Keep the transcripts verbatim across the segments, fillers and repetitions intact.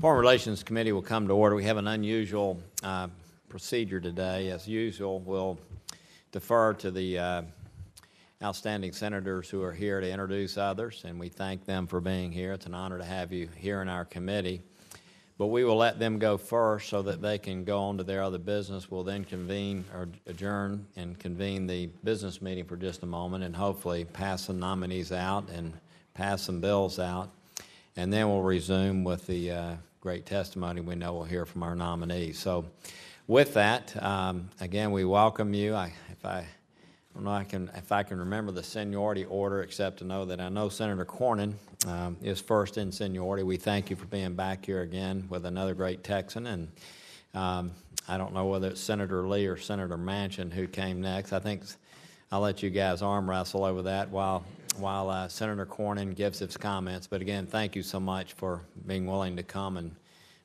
Foreign Relations Committee will come to order. We have an unusual uh, procedure today. As usual, we'll defer to the uh, outstanding senators who are here to introduce others, and we thank them for being here. It's an honor to have you here in our committee. But we will let them go first so that they can go on to their other business. We'll then convene or adjourn and convene the business meeting for just a moment and hopefully pass some nominees out and pass some bills out. And then we'll resume with the uh, great testimony we know we'll hear from our nominees. So with that, um, again, we welcome you. I, if I, I don't know I can, if I can remember the seniority order, except to know that I know Senator Cornyn Um, is first in seniority. We thank you for being back here again with another great Texan. And um, I don't know whether it's Senator Lee or Senator Manchin who came next. I think I'll let you guys arm wrestle over that while while uh, Senator Cornyn gives his comments. But again, thank you so much for being willing to come and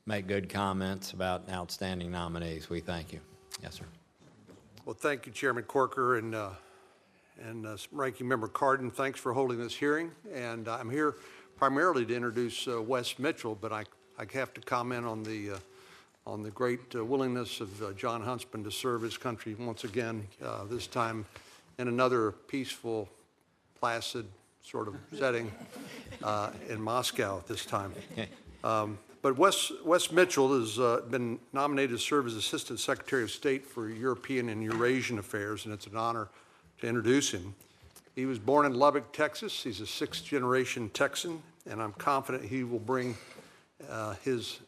make good comments about outstanding nominees. We thank you. Yes, sir. Well, thank you, Chairman Corker and uh And uh, Ranking Member Cardin, thanks for holding this hearing. And uh, I'm here primarily to introduce uh, Wes Mitchell, but I, I have to comment on the, uh, on the great uh, willingness of uh, John Huntsman to serve his country once again, uh, this time in another peaceful, placid sort of setting uh, in Moscow at this time. Um, but Wes, Wes Mitchell has uh, been nominated to serve as Assistant Secretary of State for European and Eurasian Affairs, and it's an honor to introduce him. He was born in Lubbock, Texas. He's a sixth generation Texan, and I'm confident he will bring uh, his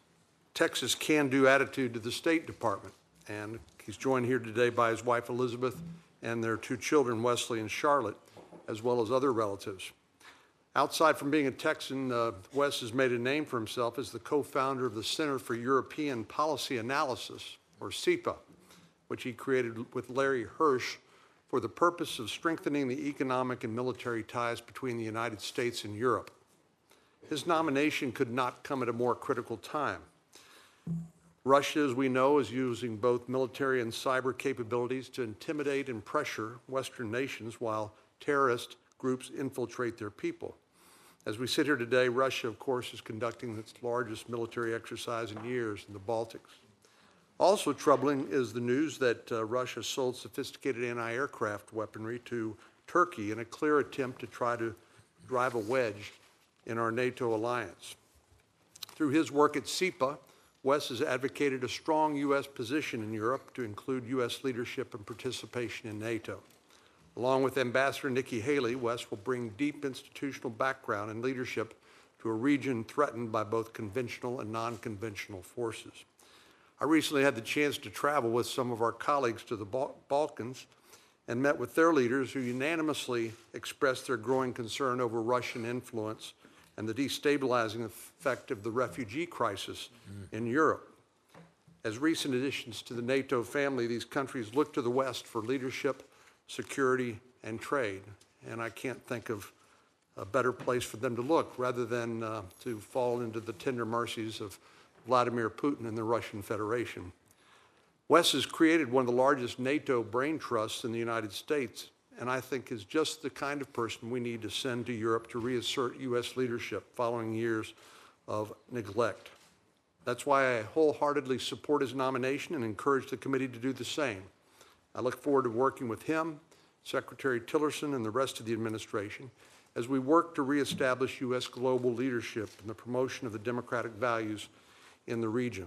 Texas can-do attitude to the State Department. And he's joined here today by his wife Elizabeth and their two children, Wesley and Charlotte, as well as other relatives. Outside from being a Texan, uh, Wes has made a name for himself as the co-founder of the Center for European Policy Analysis, or SIPA, which he created with Larry Hirsch for the purpose of strengthening the economic and military ties between the United States and Europe. His nomination could not come at a more critical time. Russia, as we know, is using both military and cyber capabilities to intimidate and pressure Western nations while terrorist groups infiltrate their people. As we sit here today, Russia, of course, is conducting its largest military exercise in years in the Baltics. Also troubling is the news that uh, Russia sold sophisticated anti-aircraft weaponry to Turkey in a clear attempt to try to drive a wedge in our NATO alliance. Through his work at SEPA, Wes has advocated a strong U S position in Europe to include U S leadership and participation in NATO. Along with Ambassador Nikki Haley, Wes will bring deep institutional background and leadership to a region threatened by both conventional and non-conventional forces. I recently had the chance to travel with some of our colleagues to the Bal- Balkans and met with their leaders who unanimously expressed their growing concern over Russian influence and the destabilizing effect of the refugee crisis in Europe. As recent additions to the NATO family, these countries look to the West for leadership, security, and trade. And I can't think of a better place for them to look rather than uh, to fall into the tender mercies of Vladimir Putin and the Russian Federation. Wes has created one of the largest NATO brain trusts in the United States, and I think is just the kind of person we need to send to Europe to reassert U S leadership following years of neglect. That's why I wholeheartedly support his nomination and encourage the committee to do the same. I look forward to working with him, Secretary Tillerson, and the rest of the administration as we work to reestablish U S global leadership and the promotion of the democratic values in the region.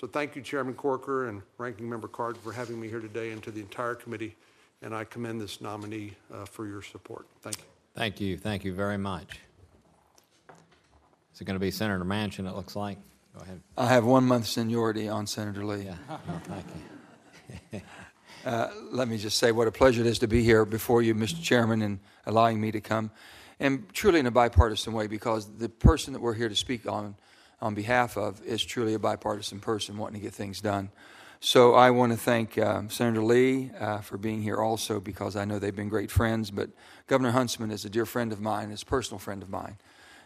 So thank you, Chairman Corker and Ranking Member Cardin, for having me here today, and to the entire committee, and I commend this nominee uh, for your support. Thank you. Thank you. Thank you very much. Is it going to be Senator Manchin, it looks like? Go ahead. I have one month seniority on Senator Lee. Yeah. No, thank you. uh, let me just say what a pleasure it is to be here before you, Mister Chairman, and allowing me to come, and truly in a bipartisan way, because the person that we're here to speak on on behalf of is truly a bipartisan person wanting to get things done. So I want to thank um, Senator Lee uh, for being here also, because I know they've been great friends, but Governor Huntsman is a dear friend of mine, is a personal friend of mine.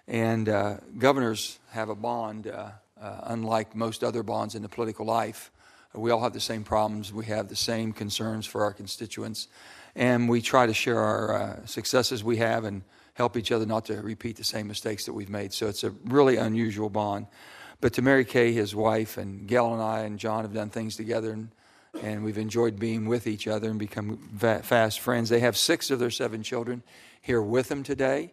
And uh, governors have a bond, uh, uh, unlike most other bonds in the political life. We all have the same problems. We have the same concerns for our constituents. And we try to share our uh, successes we have and help each other not to repeat the same mistakes that we've made. So it's a really unusual bond. But to Mary Kay, his wife, and Gail and I and John have done things together, and, and we've enjoyed being with each other and become va- fast friends. They have six of their seven children here with them today.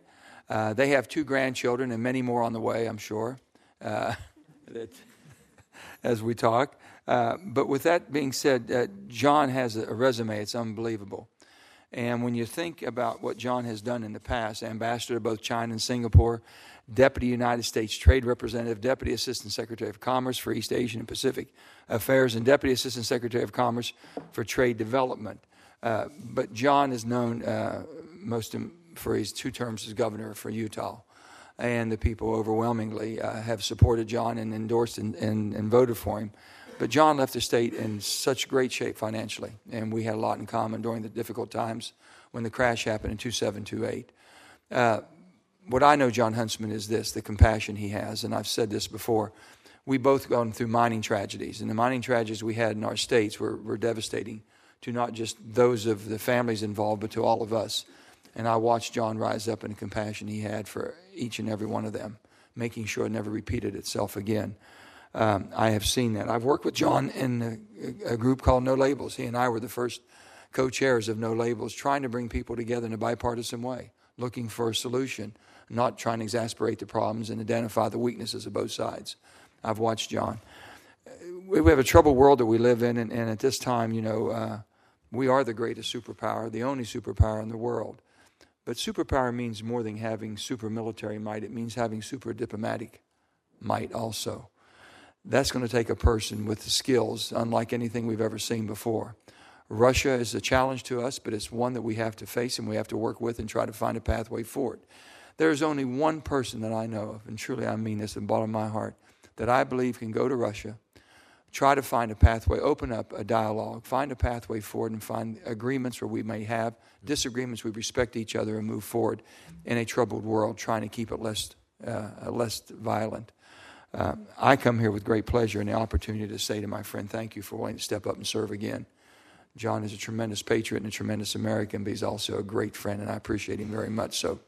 Uh, they have two grandchildren and many more on the way, I'm sure, uh, that, as we talk. Uh, but with that being said, uh, John has a resume. It's unbelievable. And when you think about what John has done in the past, ambassador to both China and Singapore, deputy United States trade representative, deputy assistant secretary of commerce for East Asian and Pacific affairs, and deputy assistant secretary of commerce for trade development. Uh, but John is known uh, most for his two terms as governor for Utah. And the people overwhelmingly uh, have supported John and endorsed and, and, and voted for him. But John left the state in such great shape financially, and we had a lot in common during the difficult times when the crash happened in two seven two eight. Uh, what I know John Huntsman is this, the compassion he has, and I've said this before. We both gone through mining tragedies, and the mining tragedies we had in our states were, were devastating to not just those of the families involved, but to all of us. And I watched John rise up in the compassion he had for each and every one of them, making sure it never repeated itself again. Um, I have seen that. I've worked with John in a, a group called No Labels. He and I were the first co-chairs of No Labels, trying to bring people together in a bipartisan way, looking for a solution, not trying to exasperate the problems and identify the weaknesses of both sides. I've watched John. We have a troubled world that we live in, and, and at this time, you know, uh, we are the greatest superpower, the only superpower in the world. But superpower means more than having super military might. It means having super diplomatic might also. That's going to take a person with the skills unlike anything we've ever seen before. Russia is a challenge to us, but it's one that we have to face and we have to work with and try to find a pathway forward. There's only one person that I know of, and truly I mean this at the bottom of my heart, that I believe can go to Russia, try to find a pathway, open up a dialogue, find a pathway forward, and find agreements where we may have disagreements, we respect each other and move forward in a troubled world, trying to keep it less, uh, less violent. Uh, I come here with great pleasure and the opportunity to say to my friend, thank you for wanting to step up and serve again. John is a tremendous patriot and a tremendous American, but he's also a great friend, and I appreciate him very much. So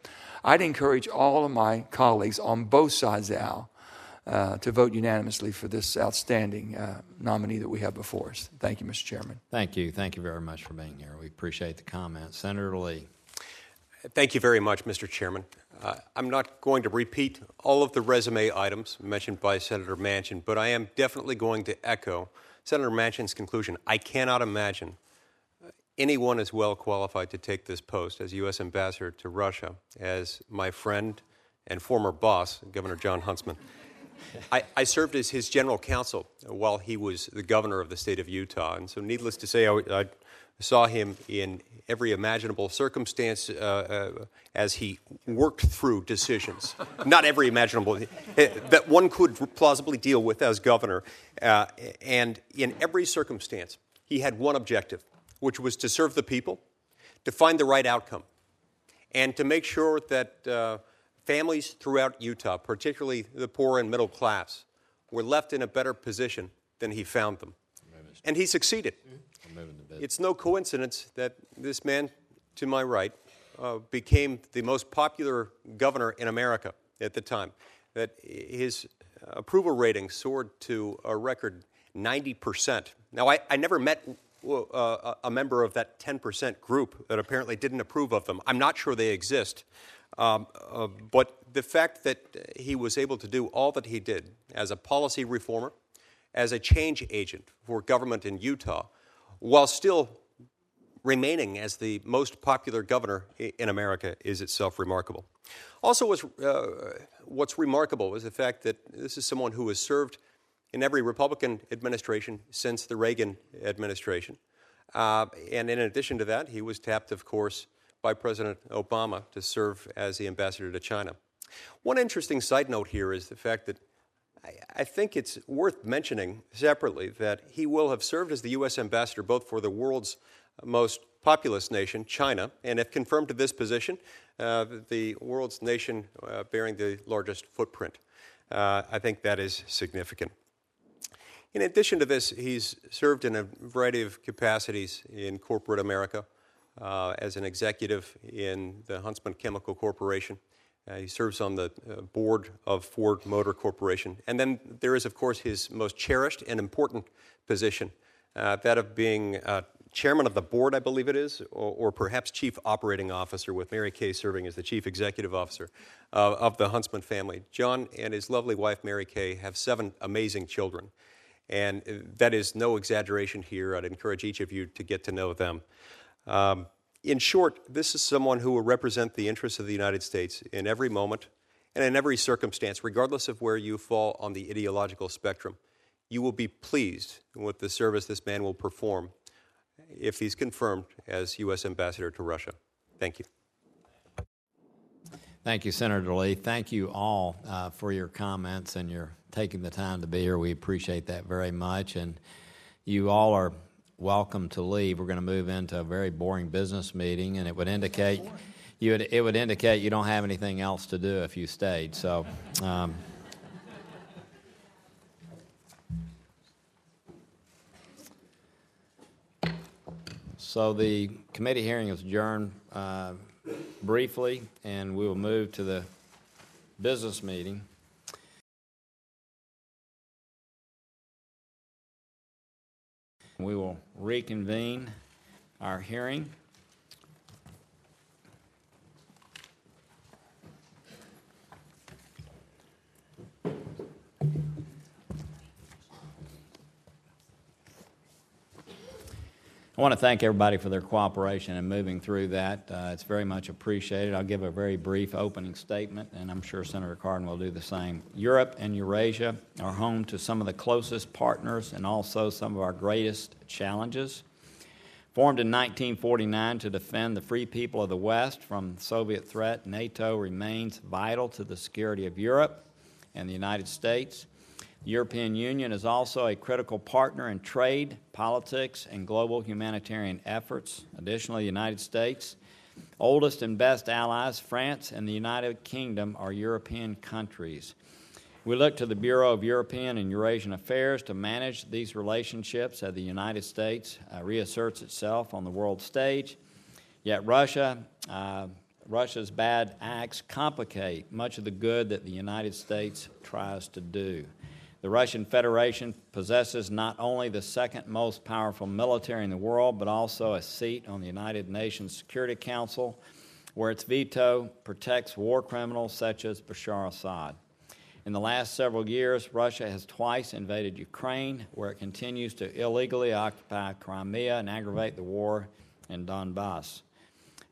I'd encourage all of my colleagues on both sides of the aisle uh, to vote unanimously for this outstanding uh, nominee that we have before us. Thank you, Mister Chairman. Thank you. Thank you very much for being here. We appreciate the comments. Senator Lee. Thank you very much, Mister Chairman. Uh, I'm not going to repeat all of the resume items mentioned by Senator Manchin, but I am definitely going to echo Senator Manchin's conclusion. I cannot imagine anyone as well qualified to take this post as U S Ambassador to Russia as my friend and former boss, Governor John Huntsman. I, I served as his general counsel while he was the governor of the state of Utah, and so needless to say, I, I saw him in every imaginable circumstance uh, uh, as he worked through decisions. Not every imaginable, that one could plausibly deal with as governor. Uh, and in every circumstance, he had one objective, which was to serve the people, to find the right outcome, and to make sure that uh, families throughout Utah, particularly the poor and middle class, were left in a better position than he found them. And he succeeded. It's no coincidence that this man to my right uh, became the most popular governor in America at the time, that his approval rating soared to a record ninety percent. Now, I, I never met uh, a member of that ten percent group that apparently didn't approve of them. I'm not sure they exist. Um, uh, but the fact that he was able to do all that he did as a policy reformer, as a change agent for government in Utah, while still remaining as the most popular governor in America is itself remarkable. Also, what's, uh, what's remarkable is the fact that this is someone who has served in every Republican administration since the Reagan administration. Uh, and in addition to that, he was tapped, of course, by President Obama to serve as the ambassador to China. One interesting side note here is the fact that I think it's worth mentioning separately that he will have served as the U S ambassador both for the world's most populous nation, China, and if confirmed to this position, uh, the world's nation uh, bearing the largest footprint. Uh, I think that is significant. In addition to this, he's served in a variety of capacities in corporate America uh, as an executive in the Huntsman Chemical Corporation, Uh, he serves on the uh, board of Ford Motor Corporation. And then there is, of course, his most cherished and important position, uh, that of being uh, chairman of the board, I believe it is, or, or perhaps chief operating officer, with Mary Kay serving as the chief executive officer uh, of the Huntsman family. John and his lovely wife, Mary Kay, have seven amazing children. And that is no exaggeration here. I'd encourage each of you to get to know them. Um, In short, this is someone who will represent the interests of the United States in every moment and in every circumstance, regardless of where you fall on the ideological spectrum. You will be pleased with the service this man will perform if he's confirmed as U S Ambassador to Russia. Thank you. Thank you, Senator Lee. Thank you all uh, for your comments and your taking the time to be here. We appreciate that very much. And you all are welcome to leave. We're going to move into a very boring business meeting, and it would indicate you would, it would indicate you don't have anything else to do if you stayed. So, um, so the committee hearing is adjourned uh, briefly, and we will move to the business meeting. We will reconvene our hearing. I want to thank everybody for their cooperation in moving through that. Uh, it's very much appreciated. I'll give a very brief opening statement, and I'm sure Senator Cardin will do the same. Europe and Eurasia are home to some of the closest partners and also some of our greatest challenges. Formed in nineteen forty-nine to defend the free people of the West from Soviet threat, NATO remains vital to the security of Europe and the United States. The European Union is also a critical partner in trade, politics, and global humanitarian efforts. Additionally, the United States' oldest and best allies, France and the United Kingdom, are European countries. We look to the Bureau of European and Eurasian Affairs to manage these relationships as the United States uh, reasserts itself on the world stage. Yet Russia, uh, Russia's bad acts complicate much of the good that the United States tries to do. The Russian Federation possesses not only the second most powerful military in the world, but also a seat on the United Nations Security Council, where its veto protects war criminals such as Bashar Assad. In the last several years, Russia has twice invaded Ukraine, where it continues to illegally occupy Crimea and aggravate the war in Donbass.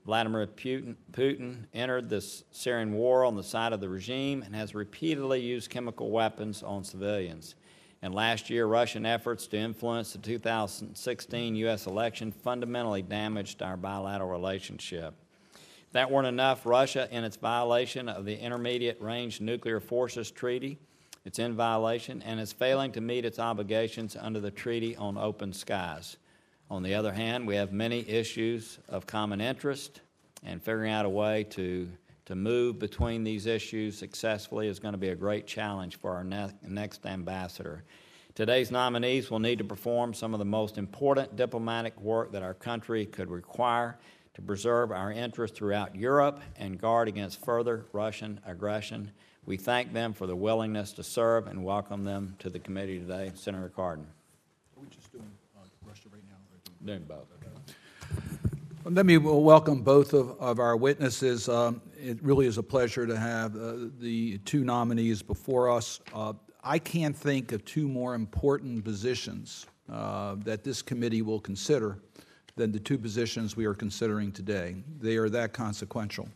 Vladimir Putin, Putin entered the Syrian war on the side of the regime and has repeatedly used chemical weapons on civilians. And last year, Russian efforts to influence the two thousand sixteen U S election fundamentally damaged our bilateral relationship. If that weren't enough, Russia, in its violation of the Intermediate Range Nuclear Forces Treaty, it's in violation and is failing to meet its obligations under the Treaty on Open Skies. On the other hand, we have many issues of common interest, and figuring out a way to, to move between these issues successfully is going to be a great challenge for our ne- next ambassador. Today's nominees will need to perform some of the most important diplomatic work that our country could require to preserve our interests throughout Europe and guard against further Russian aggression. We thank them for the willingness to serve and welcome them to the committee today. Senator Cardin. Are we just doing Russia right now? Let me welcome both of, of our witnesses. Um, it really is a pleasure to have uh, the two nominees before us. Uh, I can't think of two more important positions uh, that this committee will consider than the two positions we are considering today. They are that consequential.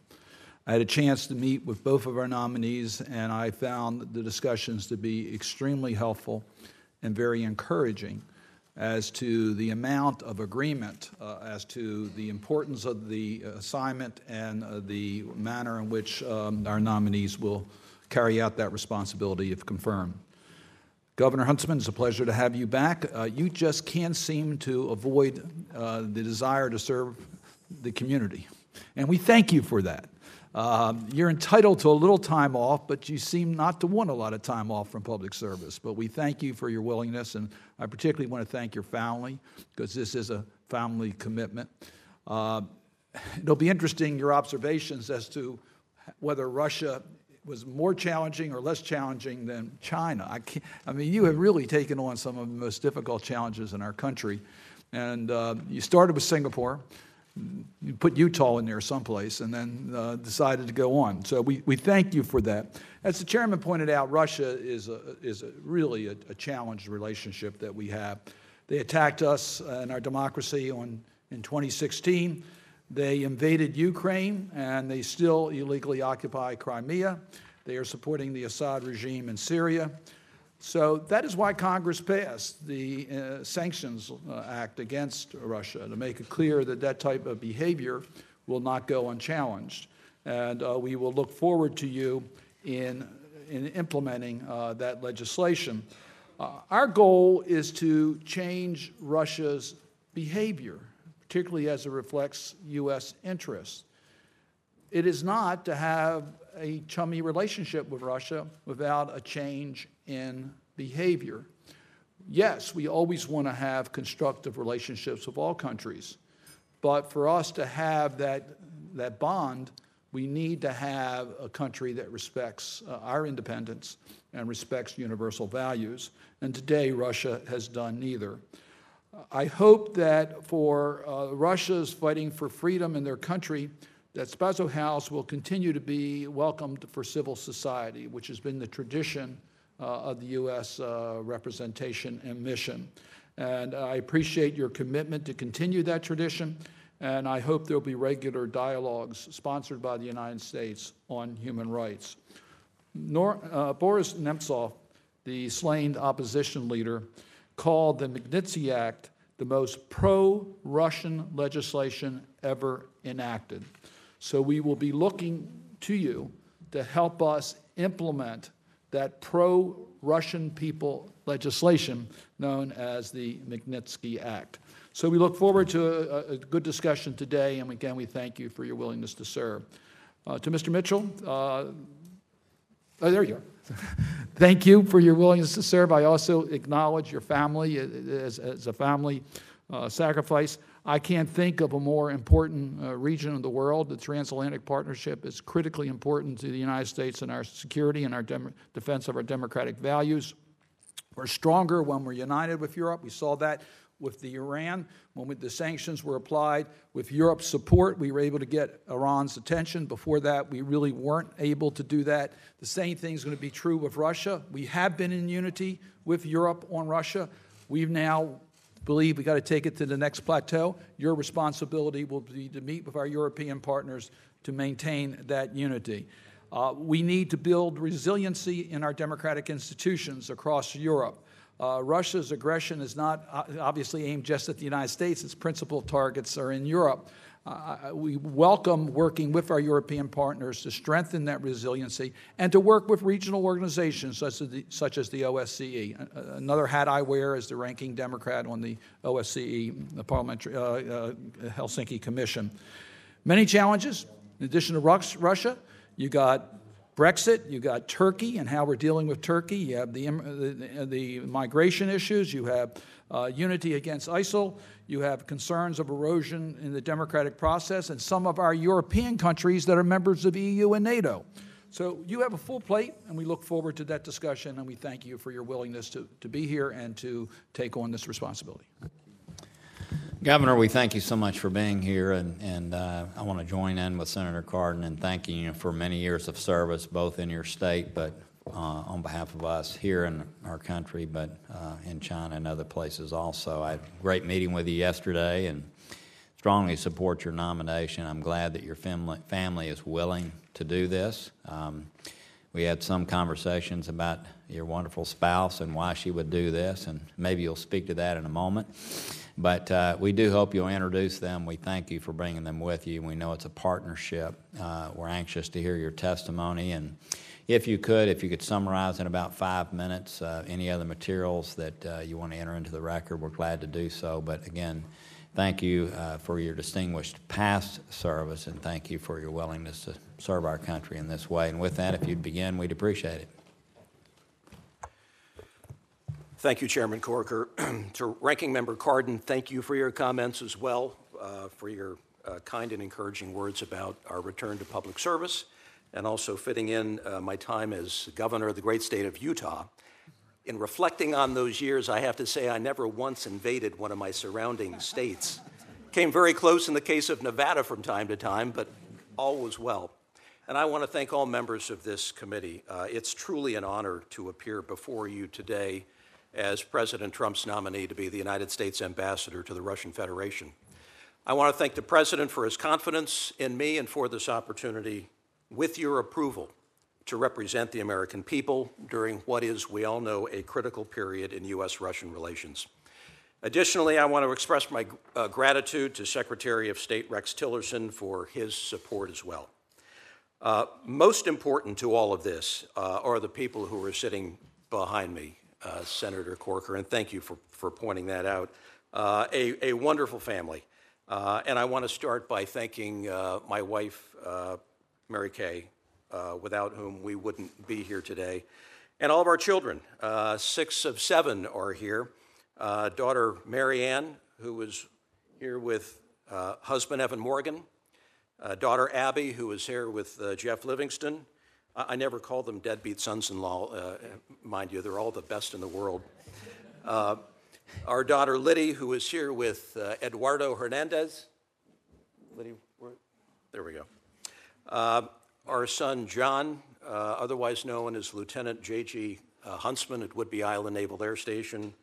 I had a chance to meet with both of our nominees, and I found the discussions to be extremely helpful and very encouraging as to the amount of agreement, uh, as to the importance of the assignment and uh, the manner in which um, our nominees will carry out that responsibility if confirmed. Governor Huntsman, it's a pleasure to have you back. Uh, you just can't seem to avoid uh, the desire to serve the community, and we thank you for that. Um, you're entitled to a little time off, but you seem not to want a lot of time off from public service. But we thank you for your willingness, and I particularly want to thank your family, because this is a family commitment. Uh, it'll be interesting, your observations as to whether Russia was more challenging or less challenging than China. I, can't, I mean, you have really taken on some of the most difficult challenges in our country. And uh, you started with Singapore, you put Utah in there someplace, and then uh, decided to go on. So we, we thank you for that. As the chairman pointed out, Russia is a, is a really a, a challenged relationship that we have. They attacked us and our democracy on, in twenty sixteen. They invaded Ukraine, and they still illegally occupy Crimea. They are supporting the Assad regime in Syria. So that is why Congress passed the uh, Sanctions uh, Act against Russia, to make it clear that that type of behavior will not go unchallenged. And uh, we will look forward to you in, in implementing uh, that legislation. Uh, our goal is to change Russia's behavior, particularly as it reflects U S interests. It is not to have a chummy relationship with Russia without a change in behavior. Yes, we always want to have constructive relationships with all countries, but for us to have that, that bond, we need to have a country that respects uh, our independence and respects universal values, and today Russia has done neither. I hope that for uh, Russia's fighting for freedom in their country, that Spaso House will continue to be welcomed for civil society, which has been the tradition uh, of the U S uh, representation and mission. And I appreciate your commitment to continue that tradition, and I hope there'll be regular dialogues sponsored by the United States on human rights. Nor, uh, Boris Nemtsov, the slain opposition leader, called the Magnitsky Act the most pro-Russian legislation ever enacted. So we will be looking to you to help us implement that pro-Russian people legislation known as the Magnitsky Act. So we look forward to a, a good discussion today, and again, we thank you for your willingness to serve. Uh, to Mister Mitchell, uh, oh, there you are. Thank you for your willingness to serve. I also acknowledge your family as, as a family uh, sacrifice. I can't think of a more important uh, region of the world. The transatlantic partnership is critically important to the United States and our security and our dem- defense of our democratic values. We're stronger when we're united with Europe. We saw that with the Iran. When we, the sanctions were applied, with Europe's support, we were able to get Iran's attention. Before that, we really weren't able to do that. The same thing is going to be true with Russia. We have been in unity with Europe on Russia. We now believe we've got to take it to the next plateau. Your responsibility will be to meet with our European partners to maintain that unity. Uh, we need to build resiliency in our democratic institutions across Europe. Uh, Russia's aggression is not obviously aimed just at the United States. Its principal targets are in Europe. Uh, we welcome working with our European partners to strengthen that resiliency and to work with regional organizations such as the, such as the O S C E. Another hat I wear is the ranking Democrat on the O S C E, the Parliamentary uh, uh, Helsinki Commission. Many challenges. In addition to Russia, you got Brexit, you got Turkey and how we're dealing with Turkey. You have the, the, the migration issues. You have uh, unity against ISIL. You have concerns of erosion in the democratic process and some of our European countries that are members of E U and NATO. So you have a full plate, and we look forward to that discussion, and we thank you for your willingness to, to be here and to take on this responsibility. Governor, we thank you so much for being here, and, and uh, I want to join in with Senator Cardin in thanking you for many years of service, both in your state, but uh, on behalf of us here in our country, but uh, in China and other places also. I had a great meeting with you yesterday and strongly support your nomination. I'm glad that your family, family is willing to do this. Um, we had some conversations about your wonderful spouse and why she would do this, and maybe you'll speak to that in a moment. But uh, we do hope you'll introduce them. We thank you for bringing them with you. We know it's a partnership. Uh, we're anxious to hear your testimony. And if you could, if you could summarize in about five minutes uh, any other materials that uh, you want to enter into the record, we're glad to do so. But again, thank you uh, for your distinguished past service, and thank you for your willingness to serve our country in this way. And with that, if you'd begin, we'd appreciate it. Thank you, Chairman Corker. To Ranking Member Cardin, thank you for your comments as well, uh, for your uh, kind and encouraging words about our return to public service. and also fitting in uh, my time as governor of the great state of Utah. In reflecting on those years, I have to say I never once invaded one of my surrounding states. Came very close in the case of Nevada from time to time, but all was well. And I want to thank all members of this committee. Uh, it's truly an honor to appear before you today as President Trump's nominee to be the United States ambassador to the Russian Federation. I want to thank the President for his confidence in me and for this opportunity, with your approval, to represent the American people during what is, we all know, a critical period in U S Russian relations. Additionally, I want to express my uh, gratitude to Secretary of State Rex Tillerson for his support as well. Uh, most important to all of this uh, are the people who are sitting behind me, uh, Senator Corker, and thank you for, for pointing that out, uh, a, a wonderful family. Uh, and I want to start by thanking uh, my wife, uh, Mary Kay, Uh, without whom we wouldn't be here today. And all of our children, uh, six of seven are here. Uh, daughter Mary Ann, who is here with uh, husband Evan Morgan. Uh, daughter Abby, who is here with uh, Jeff Livingston. I, I never call them deadbeat sons-in-law, uh, mind you, they're all the best in the world. Uh, our daughter Liddy, who is here with uh, Eduardo Hernandez. Liddy, where? There we go. Uh, Our son, John, uh, otherwise known as Lieutenant J G Uh, Huntsman at Whidbey Island Naval Air Station,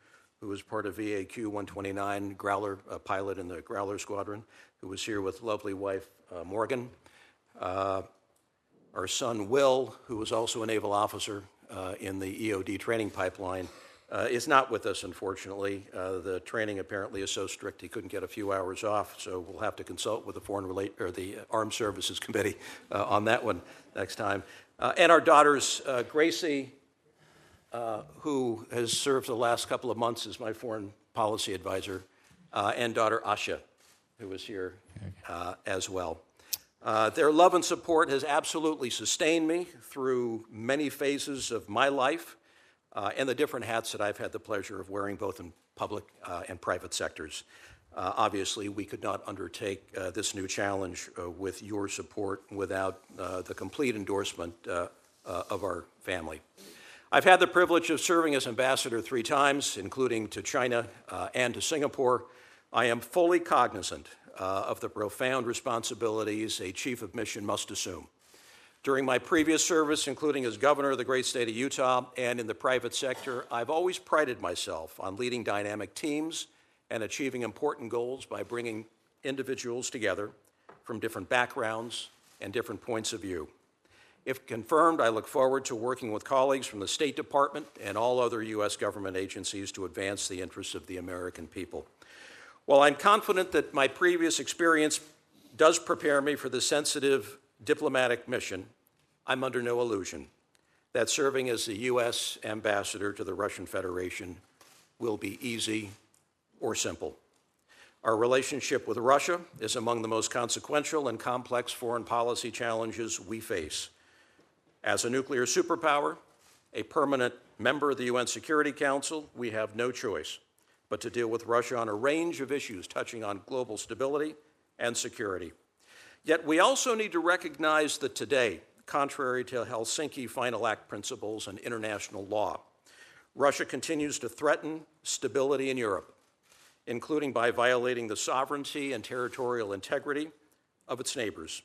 who was part of V A Q one twenty-nine, Growler, a pilot in the Growler squadron, who was here with lovely wife, uh, Morgan. Uh, our son, Will, who was also a naval officer uh, in the E O D training pipeline, uh, is not with us, unfortunately. Uh, the training apparently is so strict he couldn't get a few hours off, so we'll have to consult with the Foreign Relate or the Armed Services Committee uh, on that one next time. Uh, and our daughters, uh, Gracie, uh, who has served the last couple of months as my foreign policy advisor, uh, and daughter Asha, who is here uh, as well. Uh, their love and support has absolutely sustained me through many phases of my life, Uh, and the different hats that I've had the pleasure of wearing both in public uh, and private sectors. Uh, obviously, we could not undertake uh, this new challenge uh, with your support without uh, the complete endorsement uh, uh, of our family. I've had the privilege of serving as ambassador three times, including to China uh, and to Singapore. I am fully cognizant uh, of the profound responsibilities a chief of mission must assume. During my previous service, including as governor of the great state of Utah and in the private sector, I've always prided myself on leading dynamic teams and achieving important goals by bringing individuals together from different backgrounds and different points of view. If confirmed, I look forward to working with colleagues from the State Department and all other U S government agencies to advance the interests of the American people. While I'm confident that my previous experience does prepare me for the sensitive diplomatic mission, I'm under no illusion that serving as the U S ambassador to the Russian Federation will be easy or simple. Our relationship with Russia is among the most consequential and complex foreign policy challenges we face. As a nuclear superpower, a permanent member of the U N Security Council, we have no choice but to deal with Russia on a range of issues touching on global stability and security. Yet we also need to recognize that today, contrary to Helsinki Final Act principles and international law, Russia continues to threaten stability in Europe, including by violating the sovereignty and territorial integrity of its neighbors.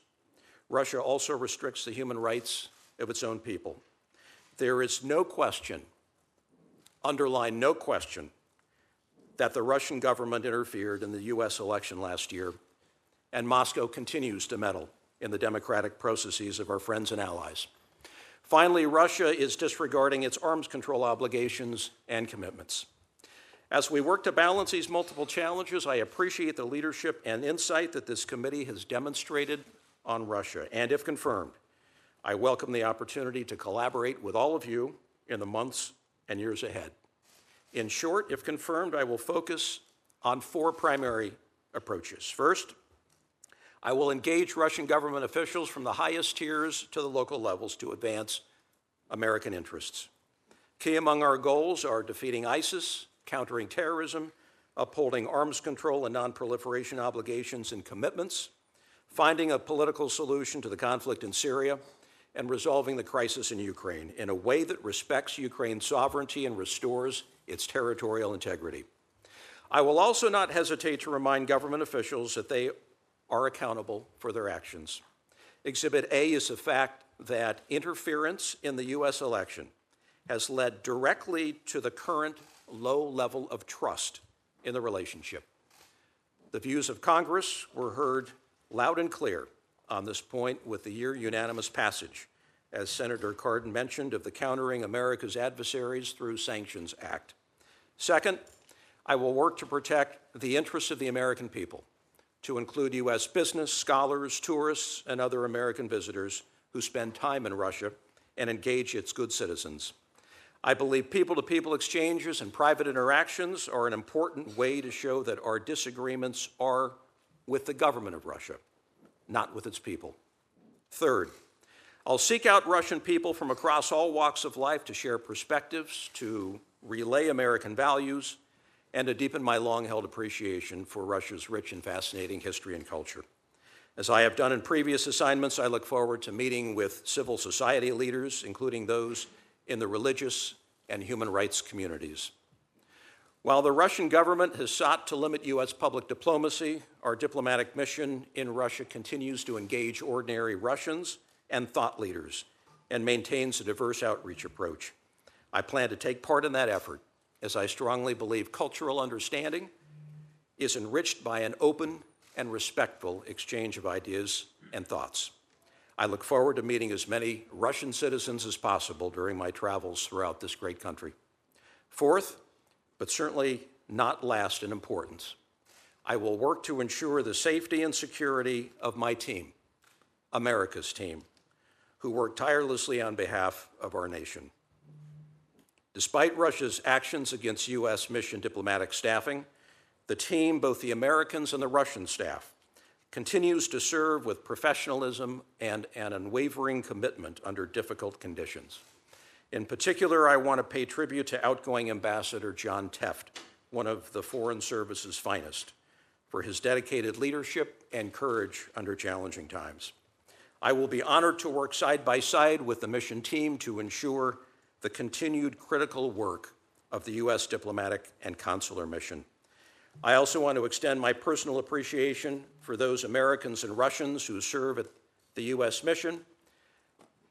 Russia also restricts the human rights of its own people. There is no question, underline no question, that the Russian government interfered in the U S election last year, and Moscow continues to meddle in the democratic processes of our friends and allies. Finally, Russia is disregarding its arms control obligations and commitments. As we work to balance these multiple challenges, I appreciate the leadership and insight that this committee has demonstrated on Russia. And if confirmed, I welcome the opportunity to collaborate with all of you in the months and years ahead. In short, if confirmed, I will focus on four primary approaches. First, I will engage Russian government officials from the highest tiers to the local levels to advance American interests. Key among our goals are defeating ISIS, countering terrorism, upholding arms control and nonproliferation obligations and commitments, finding a political solution to the conflict in Syria, and resolving the crisis in Ukraine in a way that respects Ukraine's sovereignty and restores its territorial integrity. I will also not hesitate to remind government officials that they are accountable for their actions. Exhibit A is the fact that interference in the U S election has led directly to the current low level of trust in the relationship. The views of Congress were heard loud and clear on this point with the year unanimous passage, as Senator Cardin mentioned, of the Countering America's Adversaries Through Sanctions Act. Second, I will work to protect the interests of the American people, to include U S business, scholars, tourists, and other American visitors who spend time in Russia and engage its good citizens. I believe people-to-people exchanges and private interactions are an important way to show that our disagreements are with the government of Russia, not with its people. Third, I'll seek out Russian people from across all walks of life to share perspectives, to relay American values, and to deepen my long-held appreciation for Russia's rich and fascinating history and culture. As I have done in previous assignments, I look forward to meeting with civil society leaders, including those in the religious and human rights communities. While the Russian government has sought to limit U S public diplomacy, our diplomatic mission in Russia continues to engage ordinary Russians and thought leaders and maintains a diverse outreach approach. I plan to take part in that effort, as I strongly believe cultural understanding is enriched by an open and respectful exchange of ideas and thoughts. I look forward to meeting as many Russian citizens as possible during my travels throughout this great country. Fourth, but certainly not last in importance, I will work to ensure the safety and security of my team, America's team, who work tirelessly on behalf of our nation. Despite Russia's actions against U S mission diplomatic staffing, the team, both the Americans and the Russian staff, continues to serve with professionalism and an unwavering commitment under difficult conditions. In particular, I want to pay tribute to outgoing Ambassador John Tefft, one of the Foreign Service's finest, for his dedicated leadership and courage under challenging times. I will be honored to work side by side with the mission team to ensure the continued critical work of the U S diplomatic and consular mission. I also want to extend my personal appreciation for those Americans and Russians who serve at the U S mission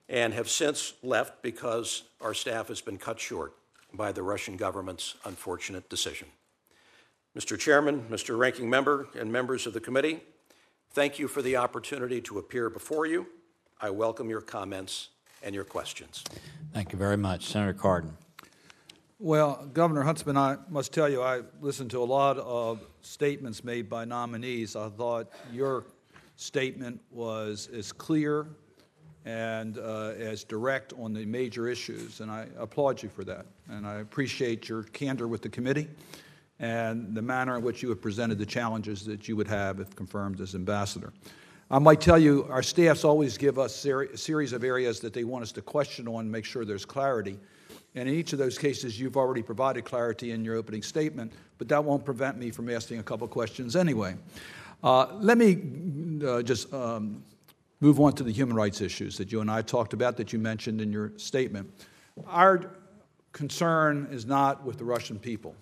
and have since left because our staff has been cut short by the Russian government's unfortunate decision. Mister Chairman, Mister Ranking Member, and members of the committee, thank you for the opportunity to appear before you. I welcome your comments and your questions. Thank you very much. Senator Cardin. Well, Governor Huntsman, I must tell you, I listened to a lot of statements made by nominees. I thought your statement was as clear and uh, as direct on the major issues, and I applaud you for that. And I appreciate your candor with the committee and the manner in which you have presented the challenges that you would have if confirmed as ambassador. I might tell you, our staffs always give us ser- a series of areas that they want us to question on, make sure there's clarity. And in each of those cases, you've already provided clarity in your opening statement, but that won't prevent me from asking a couple questions anyway. Uh, let me uh, just um, move on to the human rights issues that you and I talked about that you mentioned in your statement. Our concern is not with the Russian people.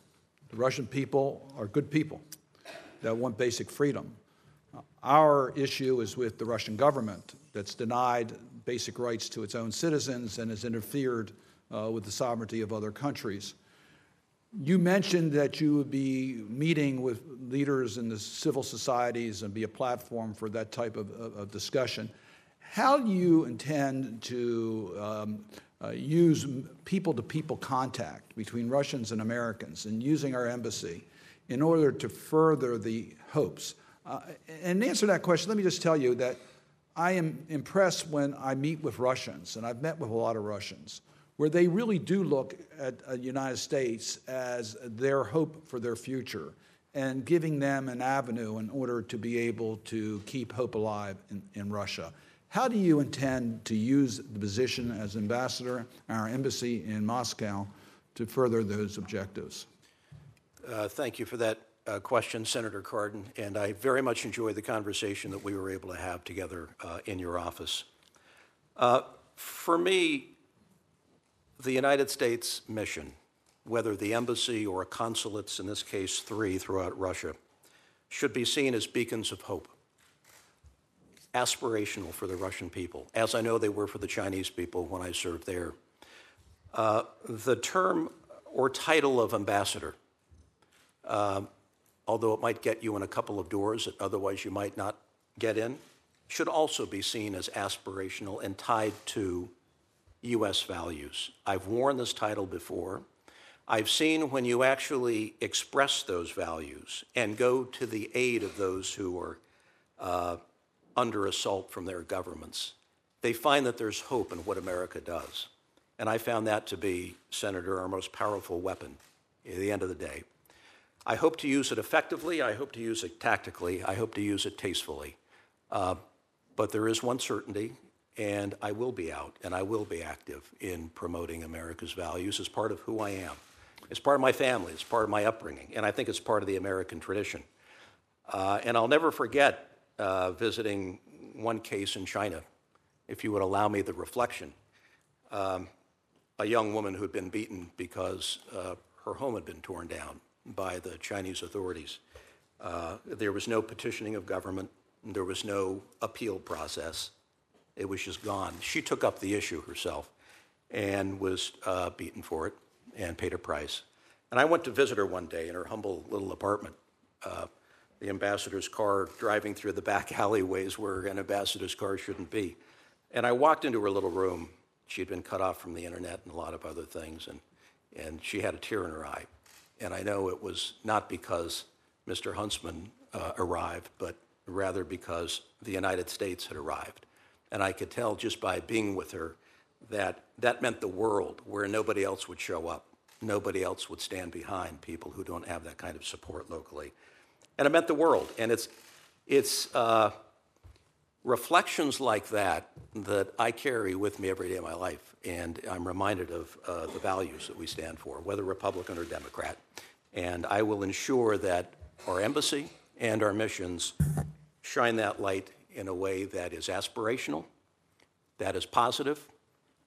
The Russian people are good people that want basic freedom. Our issue is with the Russian government that's denied basic rights to its own citizens and has interfered uh, with the sovereignty of other countries. You mentioned that you would be meeting with leaders in the civil societies and be a platform for that type of, of, of discussion. How do you intend to um, uh, use people-to-people contact between Russians and Americans and using our embassy in order to further the hopes? Uh, and to answer that question, let me just tell you that I am impressed when I meet with Russians, and I've met with a lot of Russians, where they really do look at the uh, United States as their hope for their future and giving them an avenue in order to be able to keep hope alive in, in Russia. How do you intend to use the position as ambassador, our embassy in Moscow, to further those objectives? Uh, thank you for that. Uh, question, Senator Cardin, and I very much enjoyed the conversation that we were able to have together uh, in your office. Uh, For me, the United States mission, whether the embassy or consulates, in this case three throughout Russia, should be seen as beacons of hope, aspirational for the Russian people, as I know they were for the Chinese people when I served there. Uh, the term or title of ambassador, uh, although it might get you in a couple of doors that otherwise you might not get in, should also be seen as aspirational and tied to U S values. I've worn this title before. I've seen when you actually express those values and go to the aid of those who are uh, under assault from their governments, they find that there's hope in what America does. And I found that to be, Senator, our most powerful weapon at the end of the day. I hope to use it effectively. I hope to use it tactically. I hope to use it tastefully. Uh, but there is one certainty, and I will be out, and I will be active in promoting America's values as part of who I am. It's part of my family. It's part of my upbringing. And I think it's part of the American tradition. Uh, and I'll never forget uh, visiting one case in China, if you would allow me the reflection. Um, a young woman who had been beaten because uh, her home had been torn down by the Chinese authorities. Uh, there was no petitioning of government. There was no appeal process. It was just gone. She took up the issue herself and was uh, beaten for it and paid a price. And I went to visit her one day in her humble little apartment. Uh, the ambassador's car driving through the back alleyways where an ambassador's car shouldn't be. And I walked into her little room. She had been cut off from the internet and a lot of other things, and, and she had a tear in her eye. And I know it was not because Mister Huntsman uh, arrived, but rather because the United States had arrived. And I could tell just by being with her that that meant the world, where nobody else would show up. Nobody else would stand behind people who don't have that kind of support locally. And it meant the world. And it's, it's uh, reflections like that that I carry with me every day of my life. And I'm reminded of uh, the values that we stand for, whether Republican or Democrat. And I will ensure that our embassy and our missions shine that light in a way that is aspirational, that is positive,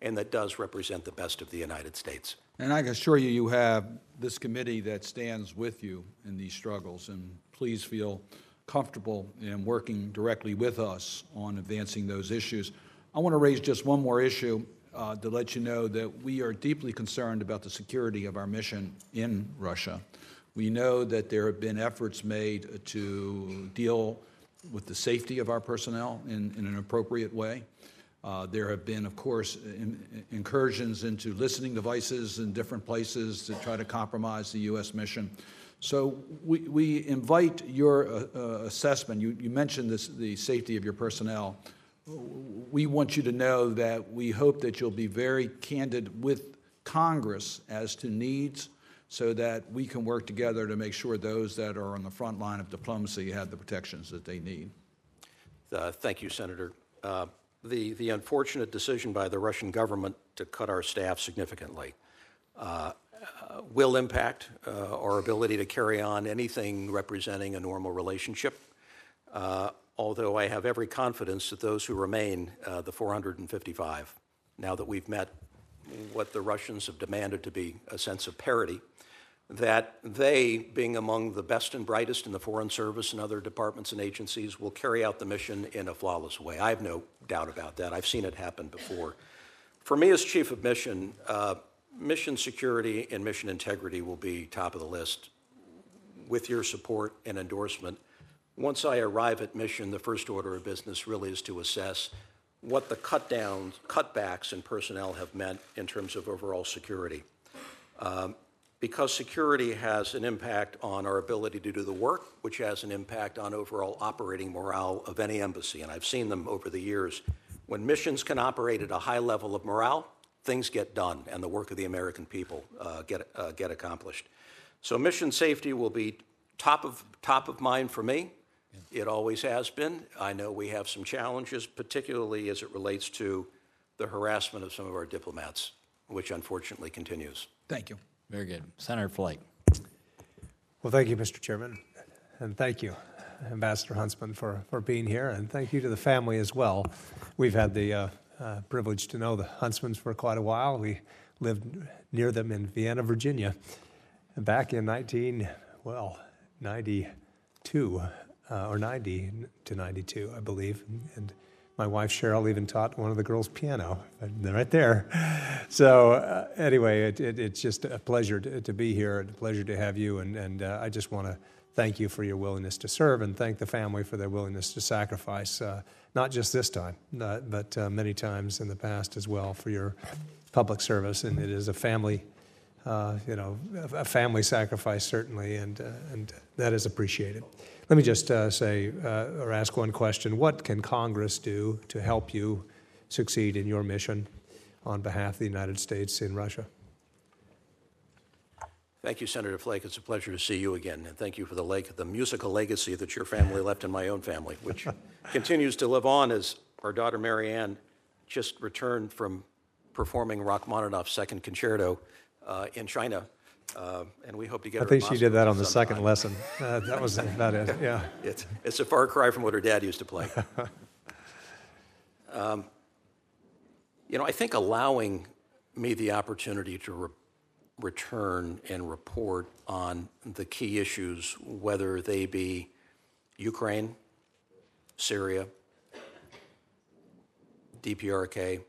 and that does represent the best of the United States. And I can assure you, you have this committee that stands with you in these struggles, and please feel comfortable in working directly with us on advancing those issues. I want to raise just one more issue uh, to let you know that we are deeply concerned about the security of our mission in Russia. We know that there have been efforts made to deal with the safety of our personnel in, in an appropriate way. Uh, there have been, of course, in, incursions into listening devices in different places to try to compromise the U S mission. So we, we invite your uh, assessment. You, you mentioned this, the safety of your personnel. We want you to know that we hope that you'll be very candid with Congress as to needs, so that we can work together to make sure those that are on the front line of diplomacy have the protections that they need. Uh, thank you, Senator. Uh, the, the unfortunate decision by the Russian government to cut our staff significantly uh, will impact uh, our ability to carry on anything representing a normal relationship, uh, although I have every confidence that those who remain, uh, the four hundred fifty-five, now that we've met what the Russians have demanded to be a sense of parity, that they, being among the best and brightest in the Foreign Service and other departments and agencies, will carry out the mission in a flawless way. I have no doubt about that. I've seen it happen before. For me as Chief of Mission, uh, mission security and mission integrity will be top of the list with your support and endorsement. Once I arrive at mission, the first order of business really is to assess what the cutdowns, cutbacks in personnel have meant in terms of overall security. Um, because security has an impact on our ability to do the work, which has an impact on overall operating morale of any embassy. And I've seen them over the years. When missions can operate at a high level of morale, things get done, and the work of the American people uh, get uh, get accomplished. So mission safety will be top of top of mind for me. It always has been. I know we have some challenges, particularly as it relates to the harassment of some of our diplomats, which unfortunately continues. Thank you. Very good. Senator Flake. Well, thank you, Mister Chairman. And thank you, Ambassador Huntsman, for, for being here. And thank you to the family as well. We've had the uh, uh, privileged to know the Huntsmans for quite a while. We lived near them in Vienna, Virginia, back in nineteen, well, ninety-two uh, or ninety to ninety-two, I believe. And my wife Cheryl even taught one of the girls piano right there. So uh, anyway, it, it, it's just a pleasure to, to be here, a pleasure to have you, and, and uh, I just want to thank you for your willingness to serve, and thank the family for their willingness to sacrifice, uh, not just this time, uh, but uh, many times in the past as well, for your public service. And it is a family, uh, you know, a family sacrifice, certainly, and, uh, and that is appreciated. Let me just uh, say uh, or ask one question. What can Congress do to help you succeed in your mission on behalf of the United States in Russia? Thank you, Senator Flake. It's a pleasure to see you again, and thank you for the, leg- the musical legacy that your family left in my own family, which continues to live on as our daughter Mary Ann just returned from performing Rachmaninoff's Second Concerto uh, in China, uh, and we hope to get. I her think she did that on the second time. lesson. Uh, that was that is yeah. It's it's a far cry from what her dad used to play. um, you know, I think allowing me the opportunity to. Re- return and report on the key issues, whether they be Ukraine, Syria, D P R K,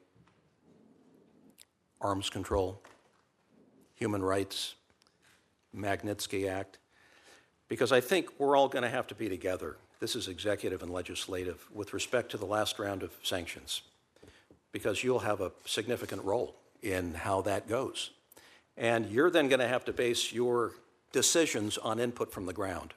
arms control, human rights, Magnitsky Act, because I think we're all going to have to be together. This is executive and legislative with respect to the last round of sanctions, because you'll have a significant role in how that goes. And you're then going to have to base your decisions on input from the ground,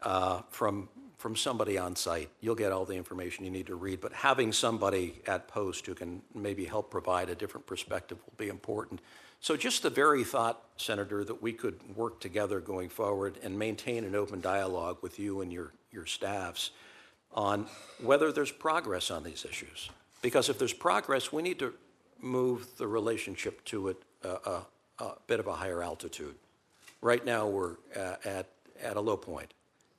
uh, from from somebody on site. You'll get all the information you need to read, but having somebody at post who can maybe help provide a different perspective will be important. So just the very thought, Senator, that we could work together going forward and maintain an open dialogue with you and your, your staffs on whether there's progress on these issues. Because if there's progress, we need to move the relationship to it a, a, a bit of a higher altitude. Right now we're uh, at at a low point.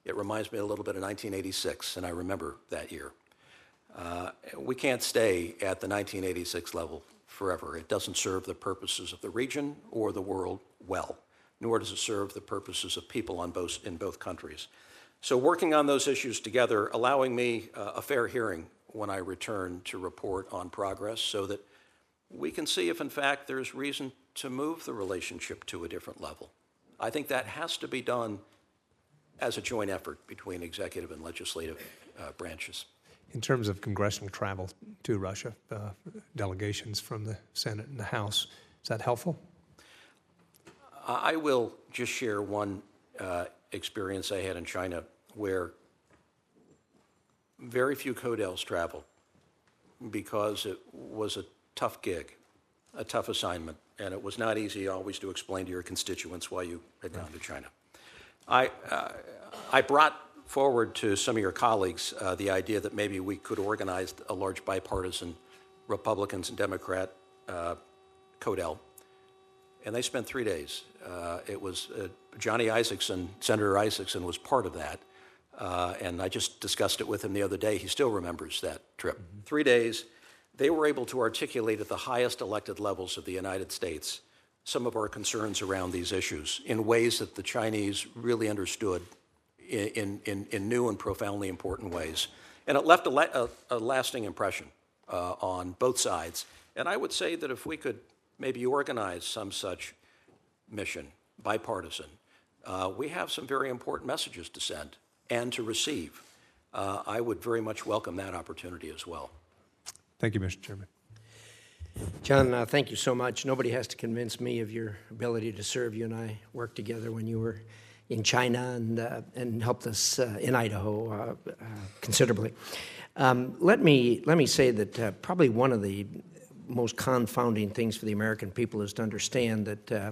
It reminds me a little bit of nineteen eighty-six, and I remember that year. Uh, we can't stay at the nineteen eighty-six level forever. It doesn't serve the purposes of the region or the world well, nor does it serve the purposes of people on both in both countries. So working on those issues together, allowing me uh, a fair hearing when I return to report on progress so that we can see if, in fact, there's reason to move the relationship to a different level. I think that has to be done as a joint effort between executive and legislative uh, branches. In terms of congressional travel to Russia, uh, delegations from the Senate and the House, is that helpful? I will just share one uh, experience I had in China where very few CODELs traveled because it was a tough gig, a tough assignment, and it was not easy always to explain to your constituents why you had gone to China. I uh, I brought forward to some of your colleagues uh, the idea that maybe we could organize a large bipartisan Republicans and Democrat uh, CODEL, and they spent three days. Uh, it was uh, Johnny Isaacson, Senator Isaacson was part of that, uh, and I just discussed it with him the other day. He still remembers that trip. Mm-hmm. Three days. They were able to articulate at the highest elected levels of the United States some of our concerns around these issues in ways that the Chinese really understood in, in, in new and profoundly important ways. And it left a, la- a, a lasting impression uh, on both sides. And I would say that if we could maybe organize some such mission, bipartisan, uh, we have some very important messages to send and to receive. Uh, I would very much welcome that opportunity as well. Thank you, Mister Chairman. John, uh, thank you so much. Nobody has to convince me of your ability to serve. You and I worked together when you were in China and uh, and helped us uh, in Idaho uh, uh, considerably. Um, let me let me say that uh, probably one of the most confounding things for the American people is to understand that uh,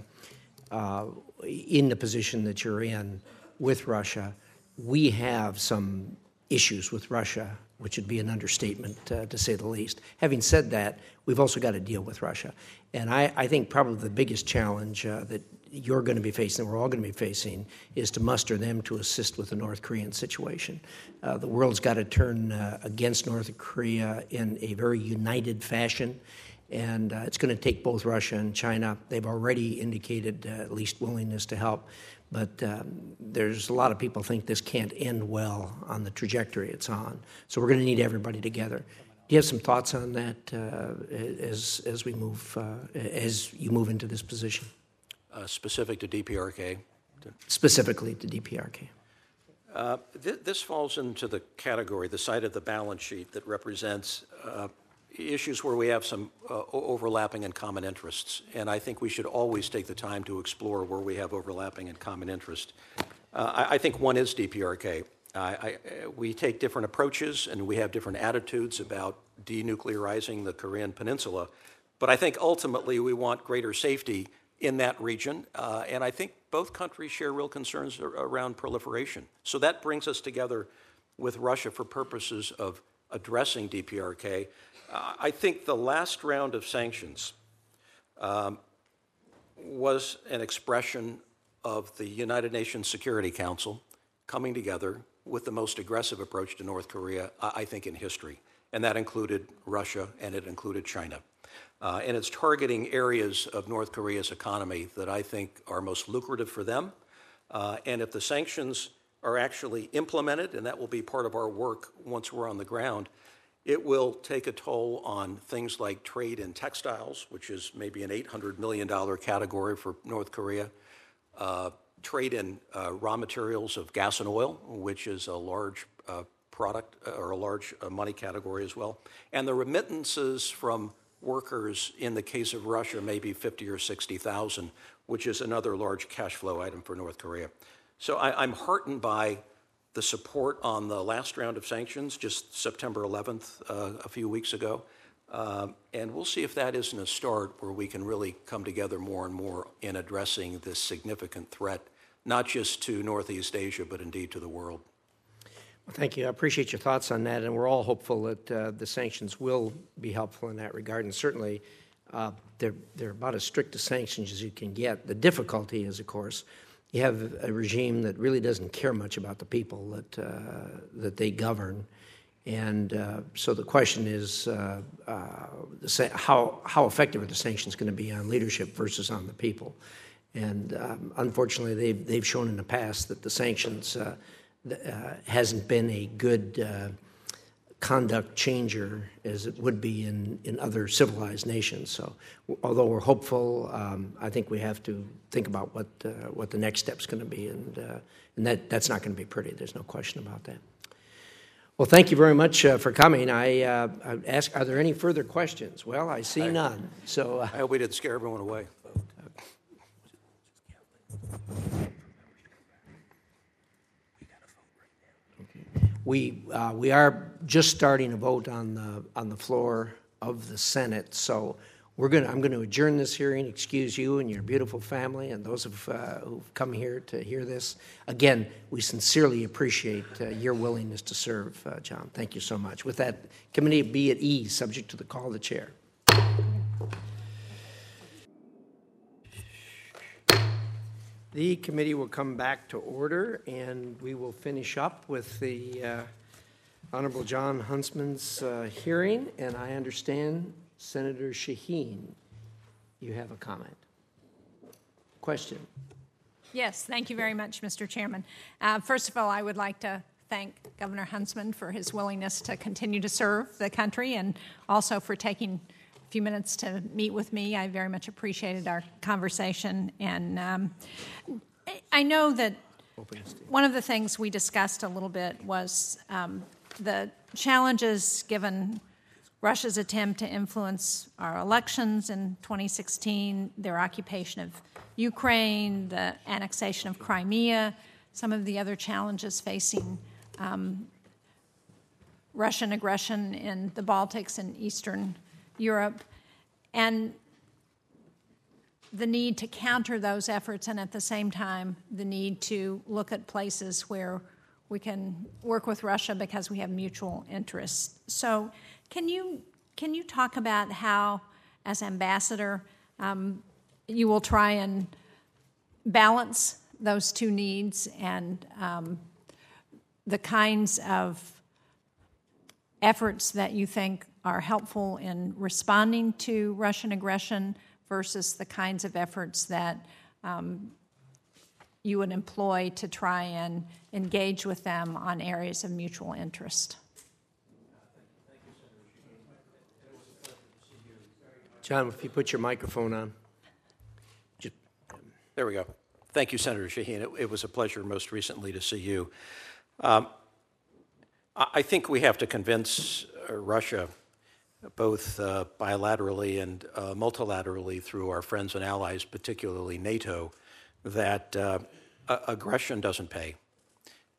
uh, in the position that you're in with Russia, we have some issues with Russia, which would be an understatement, uh, to say the least. Having said that, we've also got to deal with Russia. And I, I think probably the biggest challenge uh, that you're going to be facing, we're all going to be facing, is to muster them to assist with the North Korean situation. Uh, the world's got to turn uh, against North Korea in a very united fashion, and uh, it's going to take both Russia and China. They've already indicated uh, at least willingness to help. But um, there's a lot of people think this can't end well on the trajectory it's on. So we're going to need everybody together. Do you have some thoughts on that uh, as as we move uh, as you move into this position? Uh, specific to D P R K. Specifically to D P R K. Uh, th- this falls into the category, the side of the balance sheet that represents uh, issues where we have some uh, overlapping and common interests, and I think we should always take the time to explore where we have overlapping and common interest. Uh, I, I think one is D P R K. Uh, I, we take different approaches and we have different attitudes about denuclearizing the Korean Peninsula, but I think ultimately we want greater safety in that region, uh, and I think both countries share real concerns ar- around proliferation. So that brings us together with Russia for purposes of addressing D P R K. Uh, I think the last round of sanctions um, was an expression of the United Nations Security Council coming together with the most aggressive approach to North Korea, I, I think, in history. And that included Russia, and it included China. Uh, and it's targeting areas of North Korea's economy that I think are most lucrative for them. Uh, and if the sanctions are actually implemented, and that will be part of our work once we're on the ground, it will take a toll on things like trade in textiles, which is maybe an eight hundred million dollars category for North Korea, uh, trade in uh, raw materials of gas and oil, which is a large uh, product uh, or a large uh, money category as well, and the remittances from workers in the case of Russia maybe fifty or sixty thousand, which is another large cash flow item for North Korea. So I, I'm heartened by the support on the last round of sanctions, just September eleventh, uh, a few weeks ago. Uh, and we'll see if that isn't a start where we can really come together more and more in addressing this significant threat, not just to Northeast Asia, but indeed to the world. Well, thank you. I appreciate your thoughts on that. And we're all hopeful that uh, the sanctions will be helpful in that regard. And certainly, uh, they're, they're about as strict as sanctions as you can get. The difficulty is, of course, you have a regime that really doesn't care much about the people that uh, that they govern, and uh, so the question is, uh, uh, how how effective are the sanctions going to be on leadership versus on the people? And um, unfortunately, they've they've shown in the past that the sanctions uh, uh, hasn't been a good uh, conduct changer as it would be in, in other civilized nations. So although we're hopeful, um, I think we have to think about what uh, what the next step's going to be, and uh, and that, that's not going to be pretty. There's no question about that. Well, thank you very much uh, for coming. I, uh, I ask, are there any further questions? Well, I see I, none. So uh, I hope we didn't scare everyone away. We uh, we are just starting a vote on the on the floor of the Senate, so we're going. I'm going to adjourn this hearing. Excuse you and your beautiful family and those of, uh, who've come here to hear this. Again, we sincerely appreciate uh, your willingness to serve, uh, John. Thank you so much. With that, committee be at ease, subject to the call of the chair. The committee will come back to order, and we will finish up with the uh, Honorable John Huntsman's uh, hearing, and I understand, Senator Shaheen, you have a comment. Question. Yes, thank you very much, Mister Chairman. Uh, first of all, I would like to thank Governor Huntsman for his willingness to continue to serve the country and also for taking a few minutes to meet with me. I very much appreciated our conversation, and um, I know that one of the things we discussed a little bit was um, the challenges given Russia's attempt to influence our elections in twenty sixteen, their occupation of Ukraine, the annexation of Crimea, some of the other challenges facing um, Russian aggression in the Baltics and Eastern Europe, and the need to counter those efforts, and at the same time, the need to look at places where we can work with Russia because we have mutual interests. So can you can you talk about how, as ambassador, um, you will try and balance those two needs and um, the kinds of efforts that you think are helpful in responding to Russian aggression versus the kinds of efforts that um, you would employ to try and engage with them on areas of mutual interest? John, if you put your microphone on. Just, there we go. Thank you, Senator Shaheen. It, it was a pleasure most recently to see you. Um, I think we have to convince Russia, both uh, bilaterally and uh, multilaterally through our friends and allies, particularly NATO, that uh, aggression doesn't pay,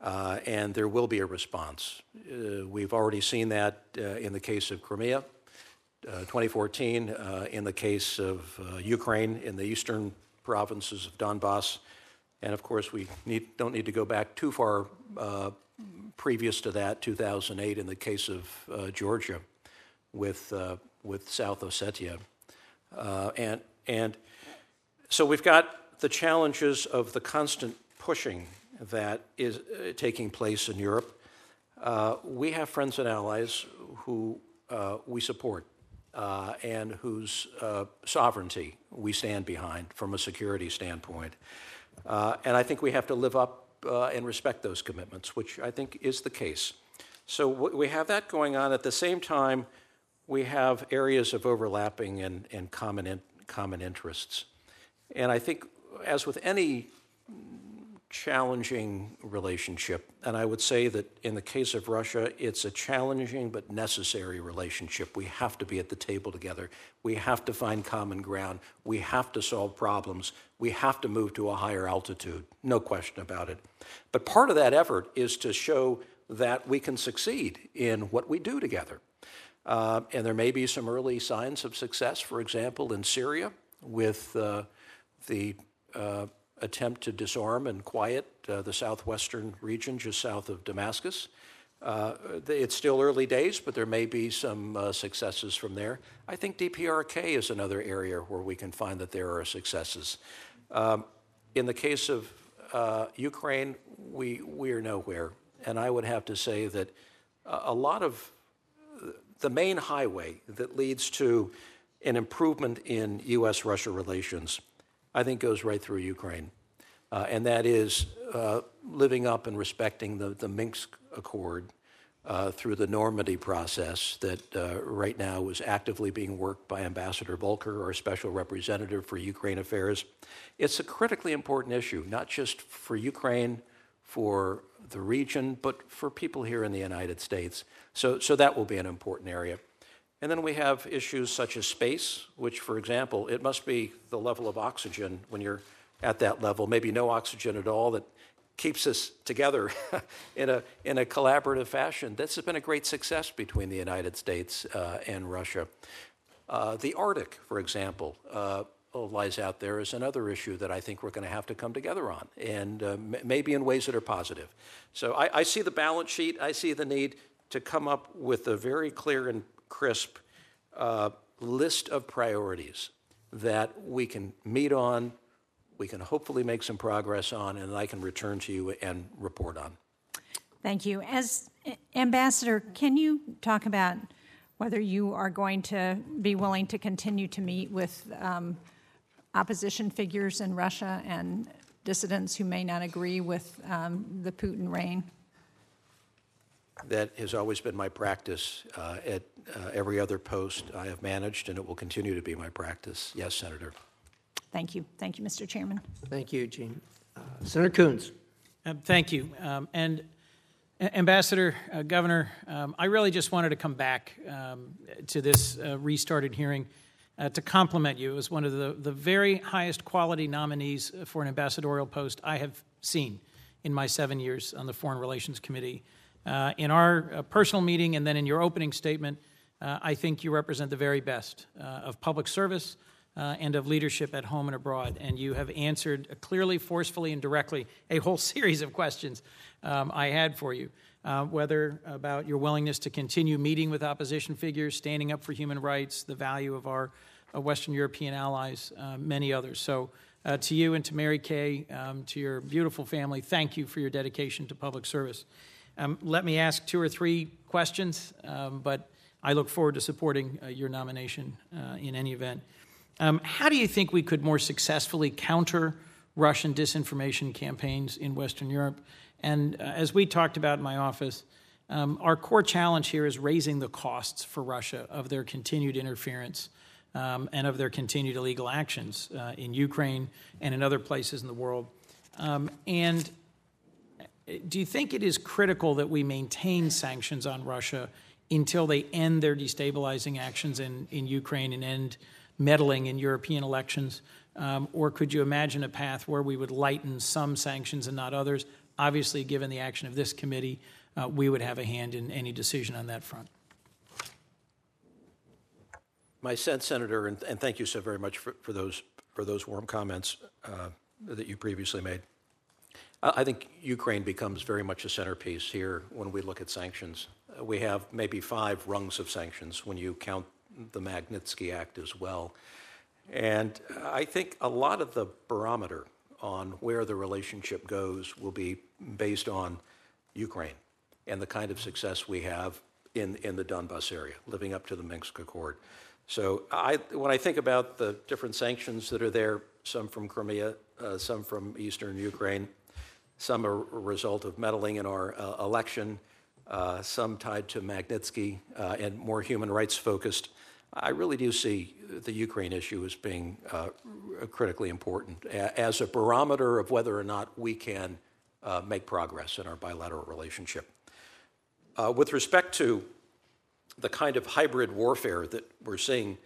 uh, and there will be a response. Uh, we've already seen that uh, in the case of Crimea, uh, twenty fourteen, uh, in the case of uh, Ukraine, in the eastern provinces of Donbass, and of course we need, don't need to go back too far uh, previous to that, two thousand eight, in the case of uh, Georgia with, uh, with South Ossetia. Uh, and, and so we've got the challenges of the constant pushing that is uh, taking place in Europe. Uh, we have friends and allies who uh, we support uh, and whose uh, sovereignty we stand behind from a security standpoint. Uh, and I think we have to live up uh, and respect those commitments, which I think is the case. So w- we have that going on. At the same time, we have areas of overlapping and, and common, in- common interests. And I think, as with any challenging relationship, and I would say that in the case of Russia, it's a challenging but necessary relationship. We have to be at the table together. We have to find common ground. We have to solve problems. We have to move to a higher altitude, no question about it. But part of that effort is to show that we can succeed in what we do together. Uh, and there may be some early signs of success, for example, in Syria with uh, the Uh, attempt to disarm and quiet uh, the southwestern region just south of Damascus. Uh, it's still early days, but there may be some uh, successes from there. I think D P R K is another area where we can find that there are successes. Um, in the case of uh, Ukraine, we we are nowhere. And I would have to say that a lot of the main highway that leads to an improvement in U S-Russia relations, I think, goes right through Ukraine, uh, and that is uh, living up and respecting the, the Minsk Accord uh, through the Normandy process that uh, right now is actively being worked by Ambassador Volker, our special representative for Ukraine affairs. It's a critically important issue, not just for Ukraine, for the region, but for people here in the United States. So, so that will be an important area. And then we have issues such as space, which, for example, it must be the level of oxygen when you're at that level, maybe no oxygen at all, that keeps us together in a in a collaborative fashion. This has been a great success between the United States uh, and Russia. Uh, the Arctic, for example, uh, lies out there as another issue that I think we're going to have to come together on, and uh, m- maybe in ways that are positive. So I, I see the balance sheet. I see the need to come up with a very clear and crisp uh, list of priorities that we can meet on, we can hopefully make some progress on, and I can return to you and report on. Thank you. As Ambassador, can you talk about whether you are going to be willing to continue to meet with um, opposition figures in Russia and dissidents who may not agree with um, the Putin reign? That has always been my practice uh, at uh, every other post I have managed, and it will continue to be my practice. Yes, Senator. Thank you. Thank you, Mister Chairman. Thank you, Gene. Uh, Senator Coons. Uh, thank you. Um, and uh, Ambassador, uh, Governor, um, I really just wanted to come back um, to this uh, restarted hearing uh, to compliment you as one of the, the very highest quality nominees for an ambassadorial post I have seen in my seven years on the Foreign Relations Committee. Uh, in our uh, personal meeting and then in your opening statement, uh, I think you represent the very best uh, of public service, Uh, and of leadership at home and abroad. And you have answered clearly, forcefully, and directly a whole series of questions um, I had for you, uh, whether about your willingness to continue meeting with opposition figures, standing up for human rights, the value of our uh, Western European allies, uh, many others. So uh, to you and to Mary Kay, um, to your beautiful family, thank you for your dedication to public service. Um, let me ask two or three questions, um, but I look forward to supporting uh, your nomination uh, in any event. Um, how do you think we could more successfully counter Russian disinformation campaigns in Western Europe? And uh, as we talked about in my office, um, our core challenge here is raising the costs for Russia of their continued interference um, and of their continued illegal actions uh, in Ukraine and in other places in the world. Um, and do you think it is critical that we maintain sanctions on Russia until they end their destabilizing actions in, in Ukraine and end meddling in European elections, um, or could you imagine a path where we would lighten some sanctions and not others? Obviously, given the action of this committee, uh, we would have a hand in any decision on that front. My sense, Senator, and, and thank you so very much for, for those for those warm comments uh, that you previously made. I think Ukraine becomes very much a centerpiece here when we look at sanctions. We have maybe five rungs of sanctions when you count the Magnitsky Act as well. And I think a lot of the barometer on where the relationship goes will be based on Ukraine and the kind of success we have in, in the Donbass area, living up to the Minsk Accord. So I, when I think about the different sanctions that are there, some from Crimea, uh, some from eastern Ukraine, some are a result of meddling in our uh, election, uh, some tied to Magnitsky uh, and more human rights focused, I really do see the Ukraine issue as being uh, critically important as a barometer of whether or not we can uh, make progress in our bilateral relationship. Uh, with respect to the kind of hybrid warfare that we're seeing,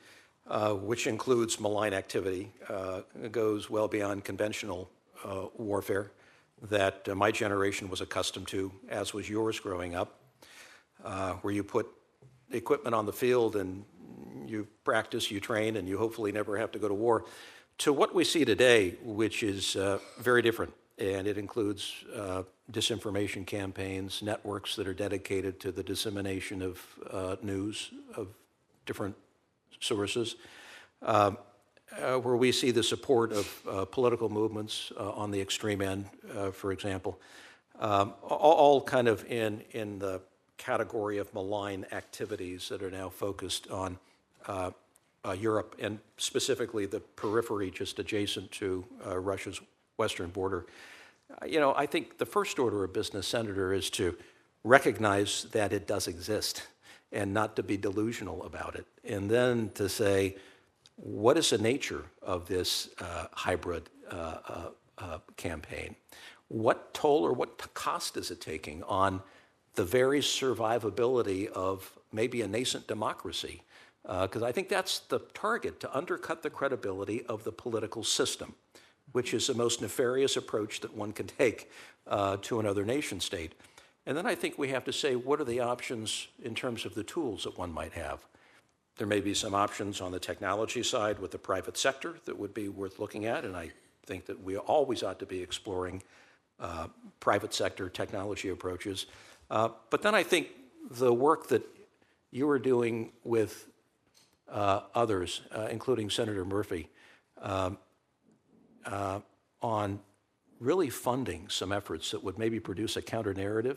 uh, which includes malign activity, uh, goes well beyond conventional uh, warfare that uh, my generation was accustomed to, as was yours growing up, uh, where you put equipment on the field and you practice, you train, and you hopefully never have to go to war, to what we see today, which is uh, very different. And it includes uh, disinformation campaigns, networks that are dedicated to the dissemination of uh, news of different sources, uh, uh, where we see the support of uh, political movements uh, on the extreme end, uh, for example, um, all, all kind of in, in the category of malign activities that are now focused on Uh, uh, Europe, and specifically the periphery just adjacent to uh, Russia's western border. Uh, you know, I think the first order of business, Senator, is to recognize that it does exist and not to be delusional about it. And then to say, what is the nature of this uh, hybrid uh, uh, uh, campaign? What toll or what cost is it taking on the very survivability of maybe a nascent democracy? Because uh, I think that's the target, to undercut the credibility of the political system, which is the most nefarious approach that one can take uh, to another nation state. And then I think we have to say, what are the options in terms of the tools that one might have? There may be some options on the technology side with the private sector that would be worth looking at, and I think that we always ought to be exploring uh, private sector technology approaches. Uh, but then I think the work that you are doing with Uh, others, uh, including Senator Murphy, um, uh, on really funding some efforts that would maybe produce a counter-narrative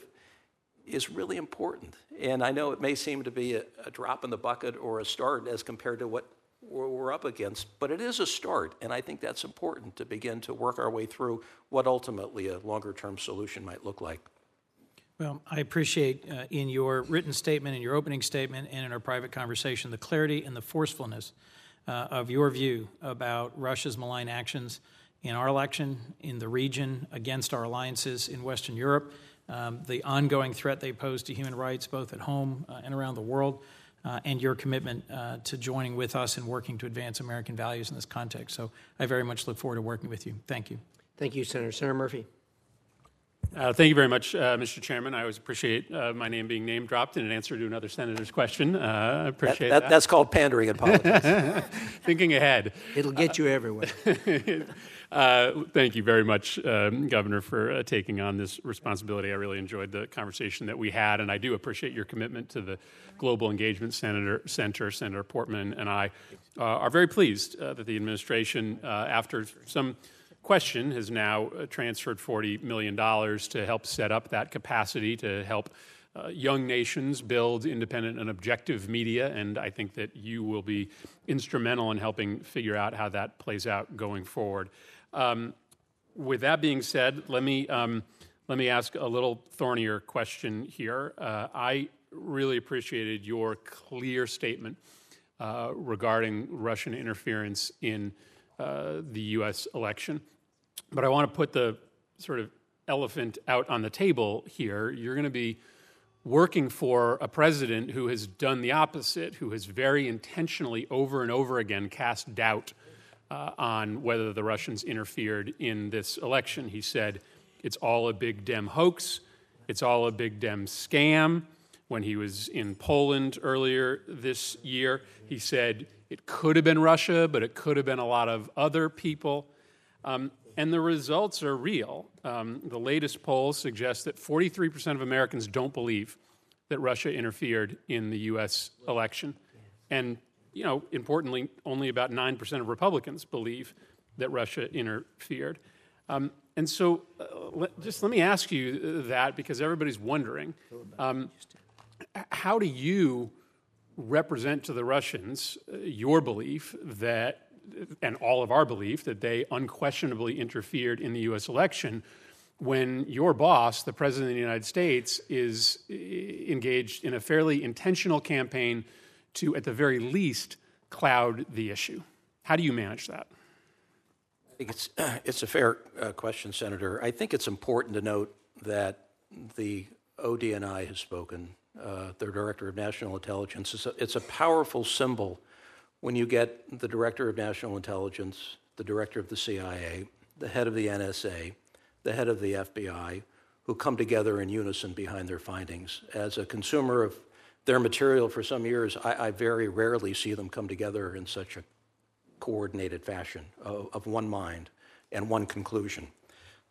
is really important. And I know it may seem to be a, a drop in the bucket or a start as compared to what we're up against, but it is a start, and I think that's important to begin to work our way through what ultimately a longer-term solution might look like. Well, I appreciate uh, in your written statement, in your opening statement, and in our private conversation, the clarity and the forcefulness uh, of your view about Russia's malign actions in our election, in the region, against our alliances in Western Europe, um, the ongoing threat they pose to human rights both at home uh, and around the world, uh, and your commitment uh, to joining with us and working to advance American values in this context. So I very much look forward to working with you. Thank you. Thank you, Senator. Senator Murphy. Uh, thank you very much, uh, Mister Chairman. I always appreciate uh, my name being name dropped in an answer to another senator's question. Uh, I appreciate that, that, that. That's called pandering in politics. Thinking ahead. It'll get you uh, everywhere. uh, thank you very much, um, Governor, for uh, taking on this responsibility. I really enjoyed the conversation that we had, and I do appreciate your commitment to the Global Engagement Center. Senator, Senator Portman and I uh, are very pleased uh, that the administration, uh, after some question, has now transferred forty million dollars to help set up that capacity to help uh, young nations build independent and objective media. And I think that you will be instrumental in helping figure out how that plays out going forward. Um, with that being said, let me um, let me ask a little thornier question here. Uh, I really appreciated your clear statement uh, regarding Russian interference in uh, the U S election. But I want to put the sort of elephant out on the table here. You're going to be working for a president who has done the opposite, who has very intentionally over and over again cast doubt uh, on whether the Russians interfered in this election. He said, it's all a big Dem hoax. It's all a big Dem scam. When he was in Poland earlier this year, he said, it could have been Russia, but it could have been a lot of other people. Um, And the results are real. Um, the latest polls suggest that forty-three percent of Americans don't believe that Russia interfered in the U S election. And, you know, importantly, only about nine percent of Republicans believe that Russia interfered. Um, and so uh, let, just let me ask you that, because everybody's wondering, um, how do you represent to the Russians uh, your belief that, and all of our belief, that they unquestionably interfered in the U S election when your boss, the President of the United States, is engaged in a fairly intentional campaign to, at the very least, cloud the issue? How do you manage that? I think it's, it's a fair uh, question, Senator. I think it's important to note that the O D N I has spoken, uh, their Director of National Intelligence. It's a, it's a powerful symbol when you get the Director of National Intelligence, the Director of the C I A, the head of the N S A, the head of the F B I, who come together in unison behind their findings. As a consumer of their material for some years, I, I very rarely see them come together in such a coordinated fashion, of, of one mind and one conclusion.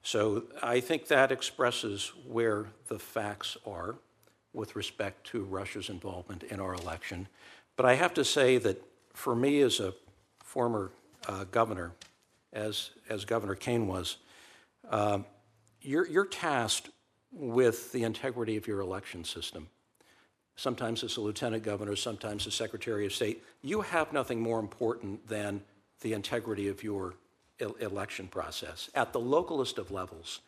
So I think that expresses where the facts are with respect to Russia's involvement in our election. But I have to say that for me, as a former uh, governor, as as Governor Kaine was, uh, you're, you're tasked with the integrity of your election system. Sometimes as a lieutenant governor, sometimes as Secretary of State, you have nothing more important than the integrity of your el- election process at the localest of levels.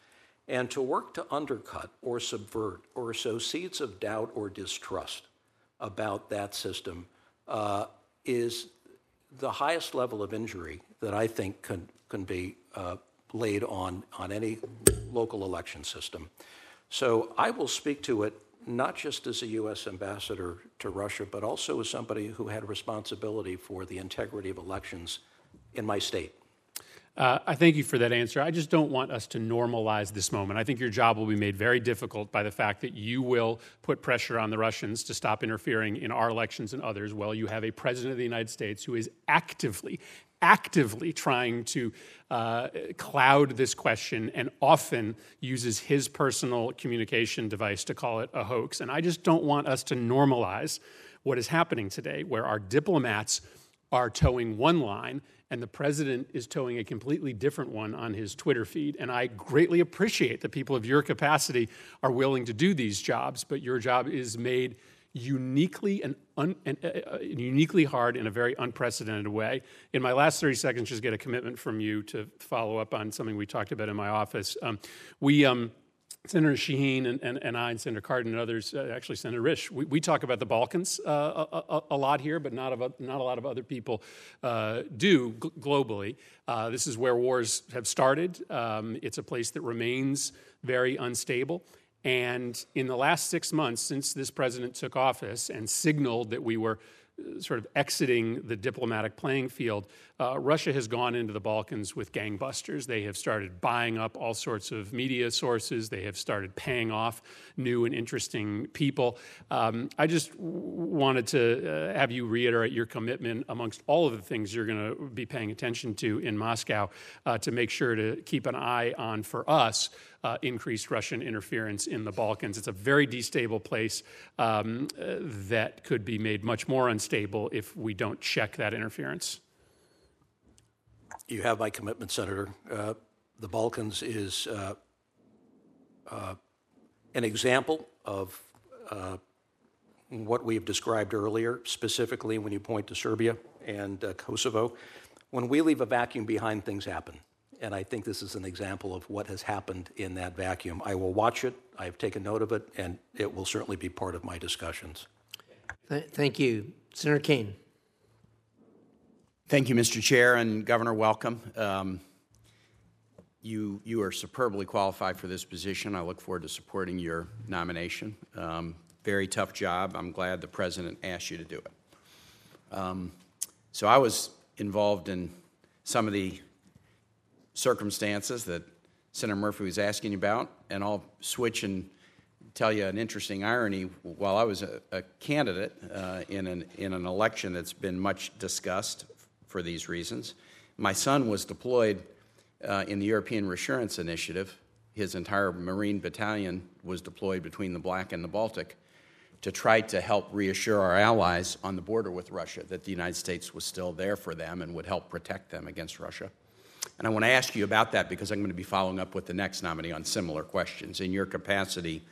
And to work to undercut or subvert or sow seeds of doubt or distrust about that system uh, is the highest level of injury that I think can, can be uh, laid on, on any local election system. So I will speak to it not just as a U S ambassador to Russia, but also as somebody who had responsibility for the integrity of elections in my state. Uh, I thank you for that answer. I just don't want us to normalize this moment. I think your job will be made very difficult by the fact that you will put pressure on the Russians to stop interfering in our elections and others while you have a president of the United States who is actively, actively trying to uh, cloud this question and often uses his personal communication device to call it a hoax. And I just don't want us to normalize what is happening today, where our diplomats are towing one line and the president is towing a completely different one on his Twitter feed. And I greatly appreciate that people of your capacity are willing to do these jobs, but your job is made uniquely and, un- and uh, uniquely hard in a very unprecedented way. In my last thirty seconds, just get a commitment from you to follow up on something we talked about in my office. Um, we, um, Senator Shaheen and, and, and I and Senator Cardin and others, uh, actually Senator Risch, we, we talk about the Balkans uh, a, a, a lot here, but not, of a, not a lot of other people uh, do g- globally. Uh, this is where wars have started. Um, it's a place that remains very unstable. And in the last six months since this president took office and signaled that we were sort of exiting the diplomatic playing field, Uh, Russia has gone into the Balkans with gangbusters. They have started buying up all sorts of media sources. They have started paying off new and interesting people. Um, I just wanted to uh, have you reiterate your commitment amongst all of the things you're going to be paying attention to in Moscow uh, to make sure to keep an eye on, for us, Uh, increased Russian interference in the Balkans. It's a very destable place um, uh, that could be made much more unstable if we don't check that interference. You have my commitment, Senator. Uh, the Balkans is uh, uh, an example of uh, what we've described earlier, specifically when you point to Serbia and uh, Kosovo. When we leave a vacuum behind, things happen. And I think this is an example of what has happened in that vacuum. I will watch it. I've taken note of it, and it will certainly be part of my discussions. Th- thank you. Senator Keane. Thank you, Mister Chair, and Governor, welcome. Um, you, you are superbly qualified for this position. I look forward to supporting your nomination. Um, very tough job. I'm glad the President asked you to do it. Um, so I was involved in some of the circumstances that Senator Murphy was asking about, and I'll switch and tell you an interesting irony. While I was a, a candidate uh, in an in an election that's been much discussed for these reasons, my son was deployed uh, in the European Reassurance Initiative. His entire Marine battalion was deployed between the Black and the Baltic to try to help reassure our allies on the border with Russia that the United States was still there for them and would help protect them against Russia. And I want to ask you about that because I'm going to be following up with the next nominee on similar questions. In your capacity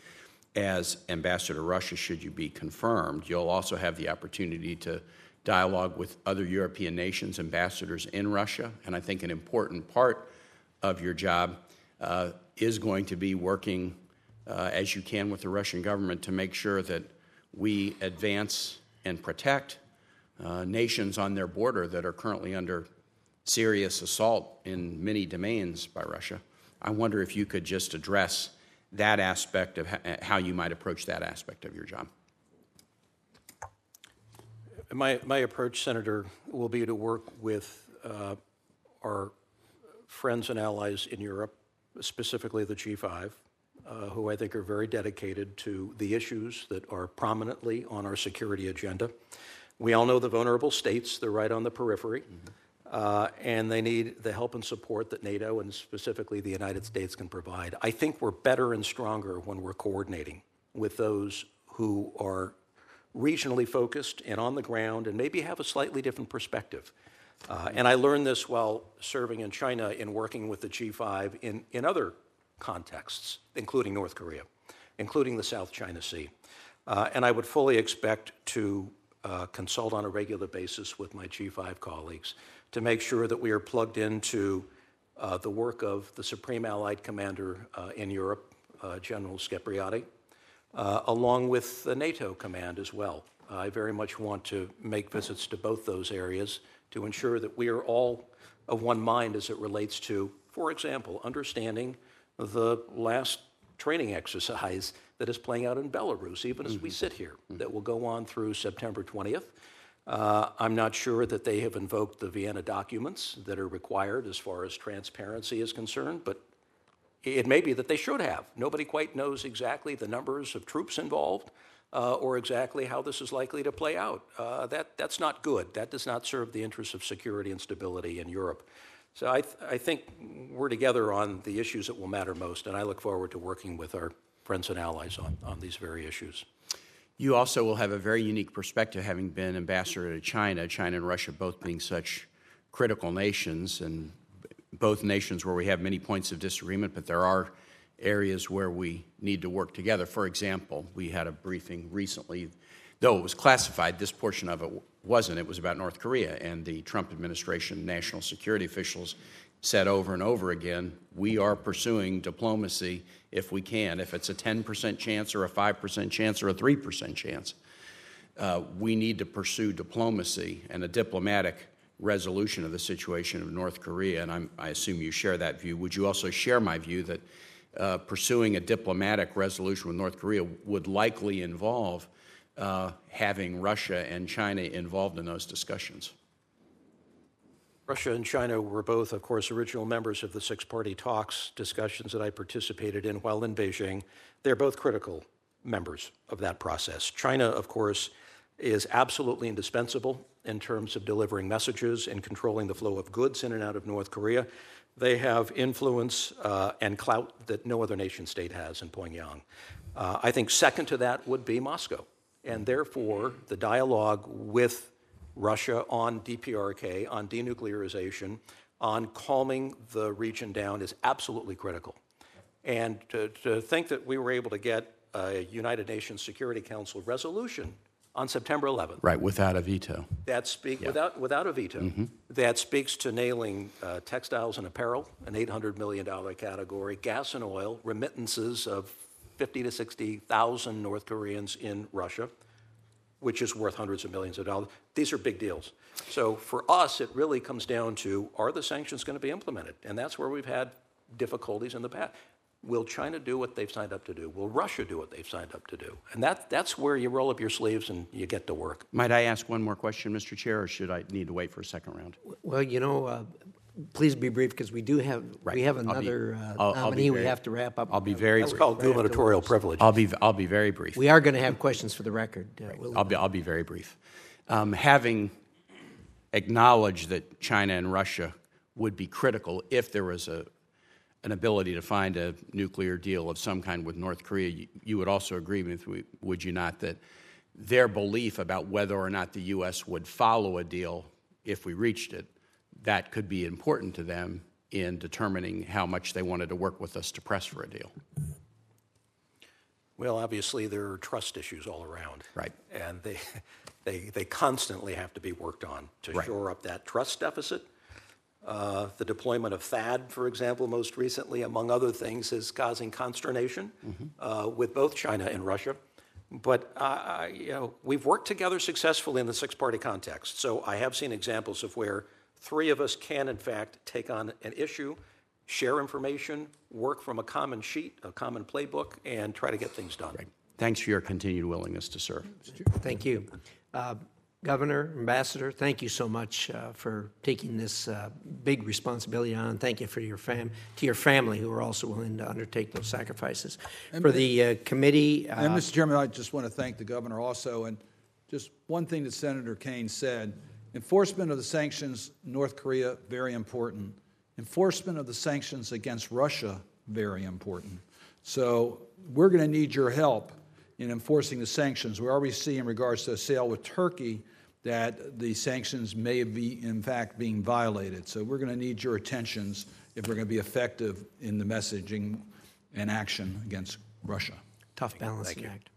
as ambassador to Russia, should you be confirmed, you'll also have the opportunity to dialogue with other European nations' ambassadors in Russia. And I think an important part of your job uh, is going to be working uh, as you can with the Russian government to make sure that we advance and protect uh, nations on their border that are currently under serious assault in many domains by Russia. I wonder if you could just address that aspect of how you might approach that aspect of your job. My my approach, Senator, will be to work with uh, our friends and allies in Europe, specifically the G five, uh, who I think are very dedicated to the issues that are prominently on our security agenda. We all know the vulnerable states, they're right on the periphery. Mm-hmm. Uh, and they need the help and support that NATO and specifically the United States can provide. I think we're better and stronger when we're coordinating with those who are regionally focused and on the ground and maybe have a slightly different perspective. Uh, and I learned this while serving in China in working with the G five in, in other contexts, including North Korea, including the South China Sea. Uh, and I would fully expect to uh, consult on a regular basis with my G five colleagues to make sure that we are plugged into uh, the work of the Supreme Allied Commander uh, in Europe, uh, General Scapariotti, uh, along with the NATO command as well. Uh, I very much want to make visits to both those areas to ensure that we are all of one mind as it relates to, for example, understanding the last training exercise that is playing out in Belarus, even mm-hmm. as we sit here, mm-hmm. that will go on through September twentieth. Uh, I'm not sure that they have invoked the Vienna documents that are required as far as transparency is concerned, but it may be that they should have. Nobody quite knows exactly the numbers of troops involved uh, or exactly how this is likely to play out. Uh, that, that's not good. That does not serve the interests of security and stability in Europe. So I, th- I think we're together on the issues that will matter most, and I look forward to working with our friends and allies on, on these very issues. You also will have a very unique perspective, having been ambassador to China, China and Russia both being such critical nations, and both nations where we have many points of disagreement, but there are areas where we need to work together. For example, we had a briefing recently, though it was classified, this portion of it wasn't. It was about North Korea, and the Trump administration national security officials said over and over again, we are pursuing diplomacy if we can. If it's a ten percent chance or a five percent chance or a three percent chance, uh, we need to pursue diplomacy and a diplomatic resolution of the situation of North Korea, and I'm, I assume you share that view. Would you also share my view that uh, pursuing a diplomatic resolution with North Korea would likely involve uh, having Russia and China involved in those discussions? Russia and China were both, of course, original members of the six-party talks discussions that I participated in while in Beijing. They're both critical members of that process. China, of course, is absolutely indispensable in terms of delivering messages and controlling the flow of goods in and out of North Korea. They have influence uh, and clout that no other nation state has in Pyongyang. Uh, I think second to that would be Moscow. And therefore, the dialogue with Russia on D P R K, on denuclearization, on calming the region down is absolutely critical. And to, to think that we were able to get a United Nations Security Council resolution on September eleventh. Right, without a veto. That speak, yeah. without, without a veto. Mm-hmm. That speaks to nailing uh, textiles and apparel, an eight hundred million dollars category, gas and oil, remittances of fifty to sixty thousand North Koreans in Russia, which is worth hundreds of millions of dollars. These are big deals. So for us, it really comes down to, are the sanctions going to be implemented? And that's where we've had difficulties in the past. Will China do what they've signed up to do? Will Russia do what they've signed up to do? And that that's where you roll up your sleeves and you get to work. Might I ask one more question, Mister Chair, or should I need to wait for a second round? Well, you know, uh, please be brief, because we do have right. we have another be, uh, I'll, nominee I'll very, we have to wrap up. I'll be very brief. It's called gubernatorial privilege. I'll be I'll be very brief. We are going to have questions for the record. Uh, right. we'll I'll be I'll be very brief. Um, having acknowledged that China and Russia would be critical if there was a an ability to find a nuclear deal of some kind with North Korea, you, you would also agree with me, would you not, that their belief about whether or not the U S would follow a deal if we reached it, that could be important to them in determining how much they wanted to work with us to press for a deal? Well, obviously there are trust issues all around. Right. And they they, they constantly have to be worked on to right. shore up that trust deficit. Uh, the deployment of THAAD, for example, most recently, among other things, is causing consternation mm-hmm. uh, with both China and Russia. But uh, you know, we've worked together successfully in the six-party context. So I have seen examples of where three of us can, in fact, take on an issue, share information, work from a common sheet, a common playbook, and try to get things done. Right. Thanks for your continued willingness to serve. Thank you. Uh, Governor, Ambassador, thank you so much uh, for taking this uh, big responsibility on. Thank you for your fam to your family who are also willing to undertake those sacrifices. And for the uh, committee, uh, and Mister Chairman, I just want to thank the governor also. And just one thing that Senator Kaine said: enforcement of the sanctions, North Korea, very important. Enforcement of the sanctions against Russia, very important. So we're going to need your help in enforcing the sanctions. We already see in regards to a sale with Turkey that the sanctions may be, in fact, being violated. So we're going to need your attentions if we're going to be effective in the messaging and action against Russia. Tough balancing act.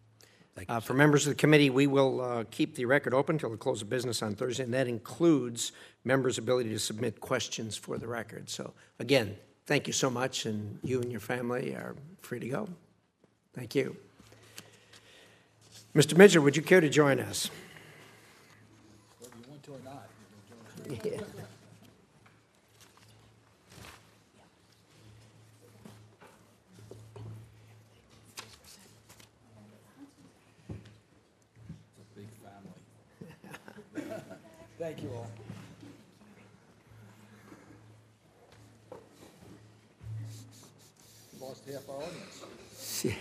Thank you. Uh, for members of the committee, we will uh, keep the record open until the close of business on Thursday, and that includes members' ability to submit questions for the record. So, again, thank you so much, and you and your family are free to go. Thank you. Mister Mitchell, would you care to join us? Whether you want to or not, you're going to join us. Yeah. It's a big family. Thank you all. Lost half our audience. Yeah.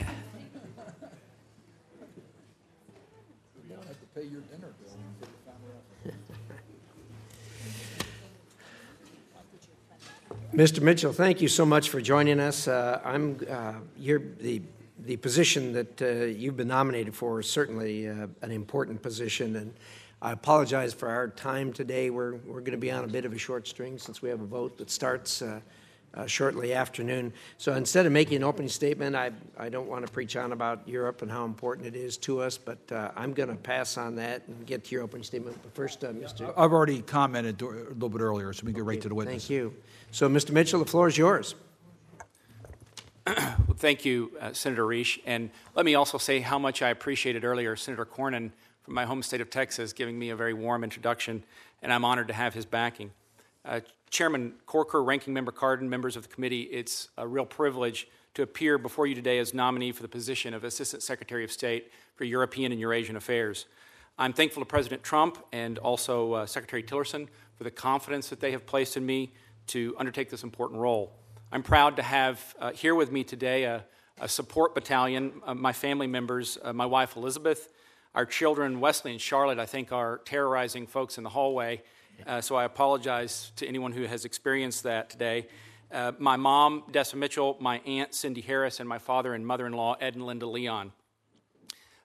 Pay your dinner bill and get the family out. Mister Mitchell, thank you so much for joining us. Uh, I'm uh, you're the the position that uh, you've been nominated for is certainly uh, an important position, and I apologize for our time today. We're we're going to be on a bit of a short string since we have a vote that starts Uh, Uh, shortly afternoon. So instead of making an opening statement, I, I don't want to preach on about Europe and how important it is to us, but uh, I'm going to pass on that and get to your opening statement. But first, uh, Mister Yeah, I've already commented a little bit earlier, so we can okay, get right to the witness. Thank you. So, Mister Mitchell, the floor is yours. Well, thank you, uh, Senator Risch. And let me also say how much I appreciated earlier Senator Cornyn from my home state of Texas giving me a very warm introduction, and I'm honored to have his backing. Uh, Chairman Corker, Ranking Member Cardin, members of the committee, it's a real privilege to appear before you today as nominee for the position of Assistant Secretary of State for European and Eurasian Affairs. I'm thankful to President Trump and also uh, Secretary Tillerson for the confidence that they have placed in me to undertake this important role. I'm proud to have uh, here with me today a, a support battalion, uh, my family members, uh, my wife Elizabeth, our children Wesley and Charlotte, I think, are terrorizing folks in the hallway, uh, so I apologize to anyone who has experienced that today. Uh, my mom, Dessa Mitchell, my aunt, Cindy Harris, and my father and mother-in-law, Ed and Linda Leon.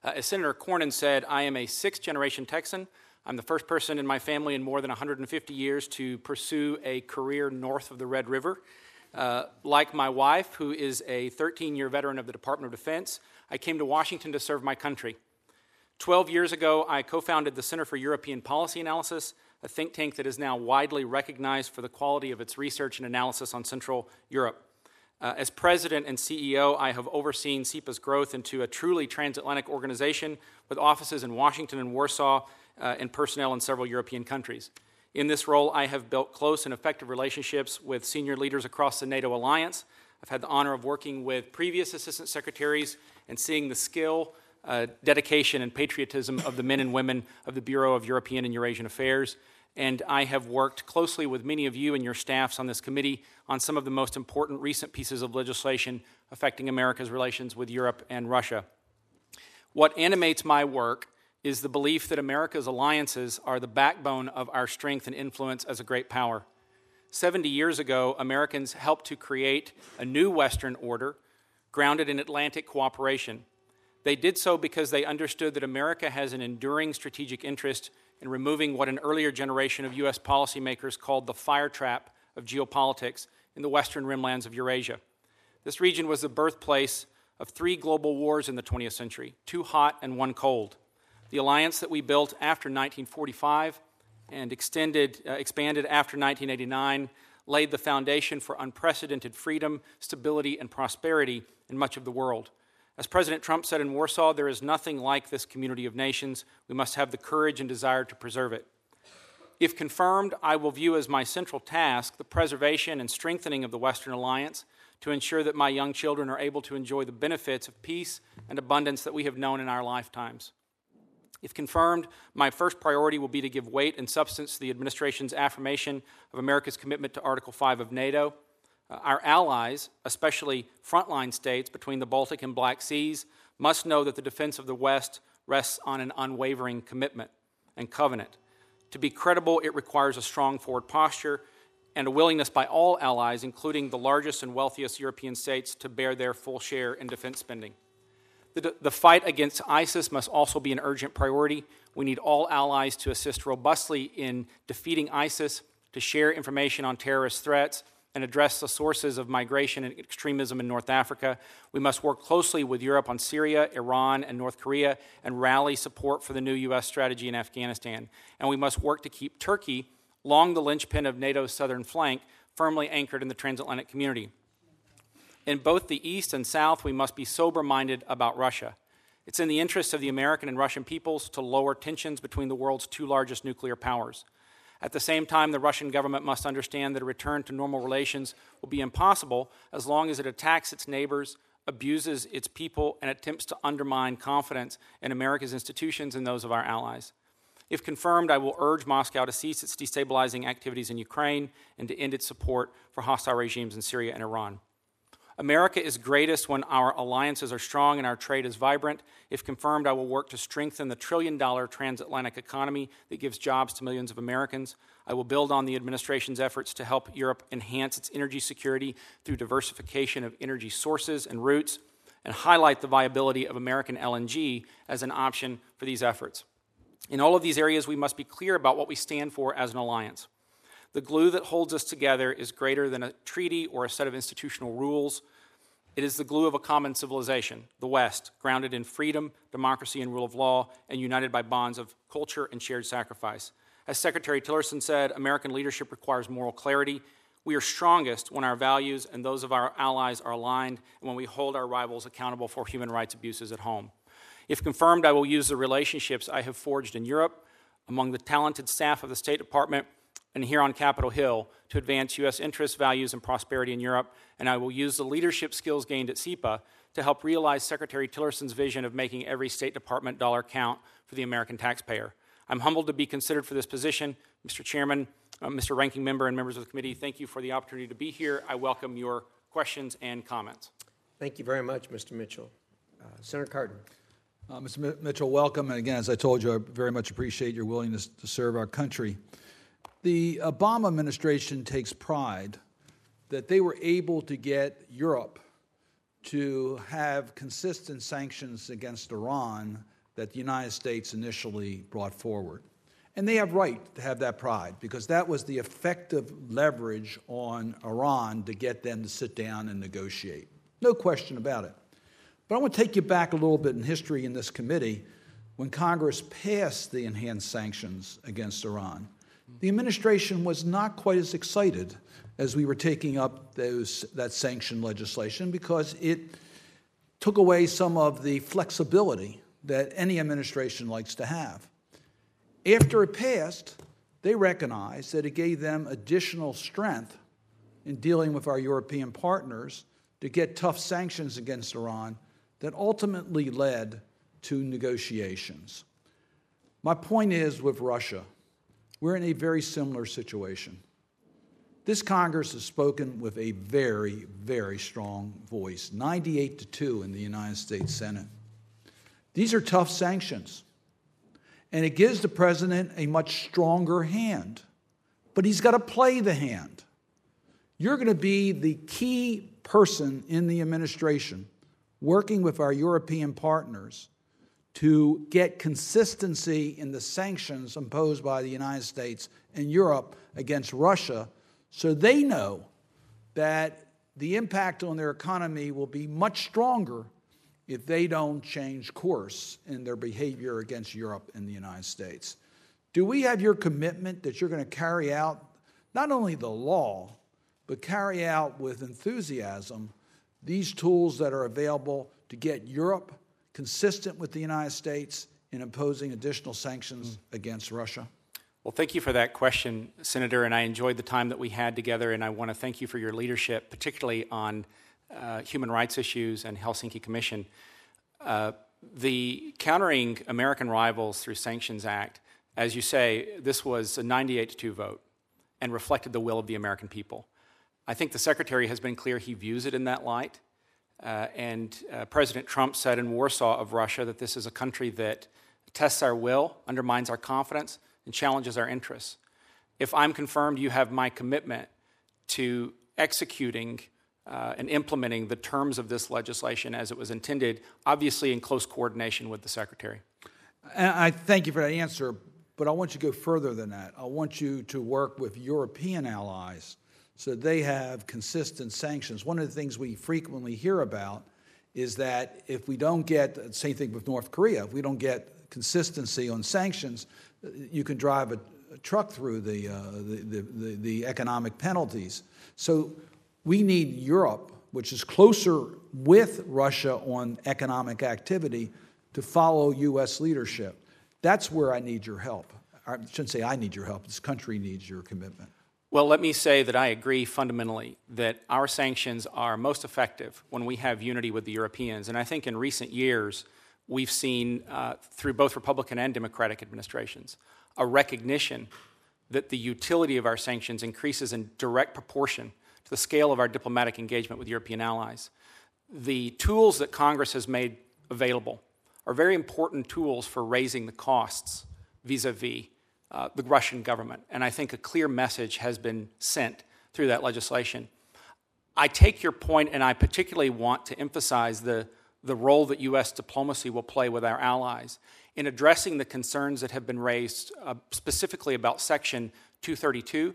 Uh, as Senator Cornyn said, I am a sixth-generation Texan. I'm the first person in my family in more than one hundred fifty years to pursue a career north of the Red River. Uh, like my wife, who is a thirteen-year veteran of the Department of Defense, I came to Washington to serve my country. Twelve years ago, I co-founded the Center for European Policy Analysis, a think tank that is now widely recognized for the quality of its research and analysis on Central Europe. Uh, as president and C E O, I have overseen SIPA's growth into a truly transatlantic organization with offices in Washington and Warsaw uh, and personnel in several European countries. In this role, I have built close and effective relationships with senior leaders across the NATO alliance. I've had the honor of working with previous assistant secretaries and seeing the skill, Uh, dedication and patriotism of the men and women of the Bureau of European and Eurasian Affairs, and I have worked closely with many of you and your staffs on this committee on some of the most important recent pieces of legislation affecting America's relations with Europe and Russia. What animates my work is the belief that America's alliances are the backbone of our strength and influence as a great power. Seventy years ago, Americans helped to create a new Western order grounded in Atlantic cooperation. They did so because they understood that America has an enduring strategic interest in removing what an earlier generation of U S policymakers called the fire trap of geopolitics in the western rimlands of Eurasia. This region was the birthplace of three global wars in the twentieth century, two hot and one cold. The alliance that we built after nineteen forty-five and extended, uh, expanded after nineteen eighty-nine laid the foundation for unprecedented freedom, stability, and prosperity in much of the world. As President Trump said in Warsaw, there is nothing like this community of nations. We must have the courage and desire to preserve it. If confirmed, I will view as my central task the preservation and strengthening of the Western Alliance to ensure that my young children are able to enjoy the benefits of peace and abundance that we have known in our lifetimes. If confirmed, my first priority will be to give weight and substance to the administration's affirmation of America's commitment to Article five of NATO. Our allies, especially frontline states between the Baltic and Black Seas, must know that the defense of the West rests on an unwavering commitment and covenant. To be credible, it requires a strong forward posture and a willingness by all allies, including the largest and wealthiest European states, to bear their full share in defense spending. The, the fight against ISIS must also be an urgent priority. We need all allies to assist robustly in defeating ISIS, to share information on terrorist threats, and address the sources of migration and extremism in North Africa. We must work closely with Europe on Syria, Iran, and North Korea, and rally support for the new U S strategy in Afghanistan. And we must work to keep Turkey, long the linchpin of NATO's southern flank, firmly anchored in the transatlantic community. In both the East and South, we must be sober-minded about Russia. It's in the interests of the American and Russian peoples to lower tensions between the world's two largest nuclear powers. At the same time, the Russian government must understand that a return to normal relations will be impossible as long as it attacks its neighbors, abuses its people, and attempts to undermine confidence in America's institutions and those of our allies. If confirmed, I will urge Moscow to cease its destabilizing activities in Ukraine and to end its support for hostile regimes in Syria and Iran. America is greatest when our alliances are strong and our trade is vibrant. If confirmed, I will work to strengthen the trillion-dollar transatlantic economy that gives jobs to millions of Americans. I will build on the administration's efforts to help Europe enhance its energy security through diversification of energy sources and routes, and highlight the viability of American L N G as an option for these efforts. In all of these areas, we must be clear about what we stand for as an alliance. The glue that holds us together is greater than a treaty or a set of institutional rules. It is the glue of a common civilization, the West, grounded in freedom, democracy, and rule of law, and united by bonds of culture and shared sacrifice. As Secretary Tillerson said, American leadership requires moral clarity. We are strongest when our values and those of our allies are aligned, and when we hold our rivals accountable for human rights abuses at home. If confirmed, I will use the relationships I have forged in Europe, among the talented staff of the State Department, and here on Capitol Hill to advance U S interests, values, and prosperity in Europe, and I will use the leadership skills gained at SEPA to help realize Secretary Tillerson's vision of making every State Department dollar count for the American taxpayer. I'm humbled to be considered for this position, Mister Chairman, Uh, Mister Ranking Member and members of the committee, thank you for the opportunity to be here. I welcome your questions and comments. Thank you very much, Mister Mitchell. Uh, Senator Cardin. Uh, Mister Mitchell, welcome. And again, as I told you, I very much appreciate your willingness to serve our country. The Obama administration takes pride that they were able to get Europe to have consistent sanctions against Iran that the United States initially brought forward. And they have right to have that pride, because that was the effective leverage on Iran to get them to sit down and negotiate. No question about it. But I want to take you back a little bit in history in this committee when Congress passed the enhanced sanctions against Iran. The administration was not quite as excited as we were taking up those, that sanction legislation, because it took away some of the flexibility that any administration likes to have. After it passed, they recognized that it gave them additional strength in dealing with our European partners to get tough sanctions against Iran that ultimately led to negotiations. My point is, with Russia, we're in a very similar situation. This Congress has spoken with a very, very strong voice, ninety-eight to two in the United States Senate. These are tough sanctions, and it gives the president a much stronger hand, but he's got to play the hand. You're going to be the key person in the administration working with our European partners to get consistency in the sanctions imposed by the United States and Europe against Russia, so they know that the impact on their economy will be much stronger if they don't change course in their behavior against Europe and the United States. Do we have your commitment that you're going to carry out not only the law, but carry out with enthusiasm these tools that are available to get Europe consistent with the United States in imposing additional sanctions mm. against Russia? Well, thank you for that question, Senator, and I enjoyed the time that we had together, and I want to thank you for your leadership, particularly on uh, human rights issues and Helsinki Commission. Uh, the Countering American Rivals Through Sanctions Act, as you say, this was a ninety-eight to two vote and reflected the will of the American people. I think the Secretary has been clear he views it in that light. Uh, and uh, President Trump said in Warsaw of Russia that this is a country that tests our will, undermines our confidence, and challenges our interests. If I'm confirmed, you have my commitment to executing uh, and implementing the terms of this legislation as it was intended, obviously in close coordination with the Secretary. And I thank you for that answer, but I want you to go further than that. I want you to work with European allies so they have consistent sanctions. One of the things we frequently hear about is that if we don't get, same thing with North Korea, if we don't get consistency on sanctions, you can drive a, a truck through the, uh, the, the, the, the economic penalties. So we need Europe, which is closer with Russia on economic activity, to follow U S leadership. That's where I need your help. I shouldn't say I need your help. This country needs your commitment. Well, let me say that I agree fundamentally that our sanctions are most effective when we have unity with the Europeans. And I think in recent years, we've seen, uh, through both Republican and Democratic administrations, a recognition that the utility of our sanctions increases in direct proportion to the scale of our diplomatic engagement with European allies. The tools that Congress has made available are very important tools for raising the costs vis-a-vis Uh, the Russian government, and I think a clear message has been sent through that legislation. I take your point, and I particularly want to emphasize the, the role that U S diplomacy will play with our allies in addressing the concerns that have been raised uh, specifically about Section two thirty-two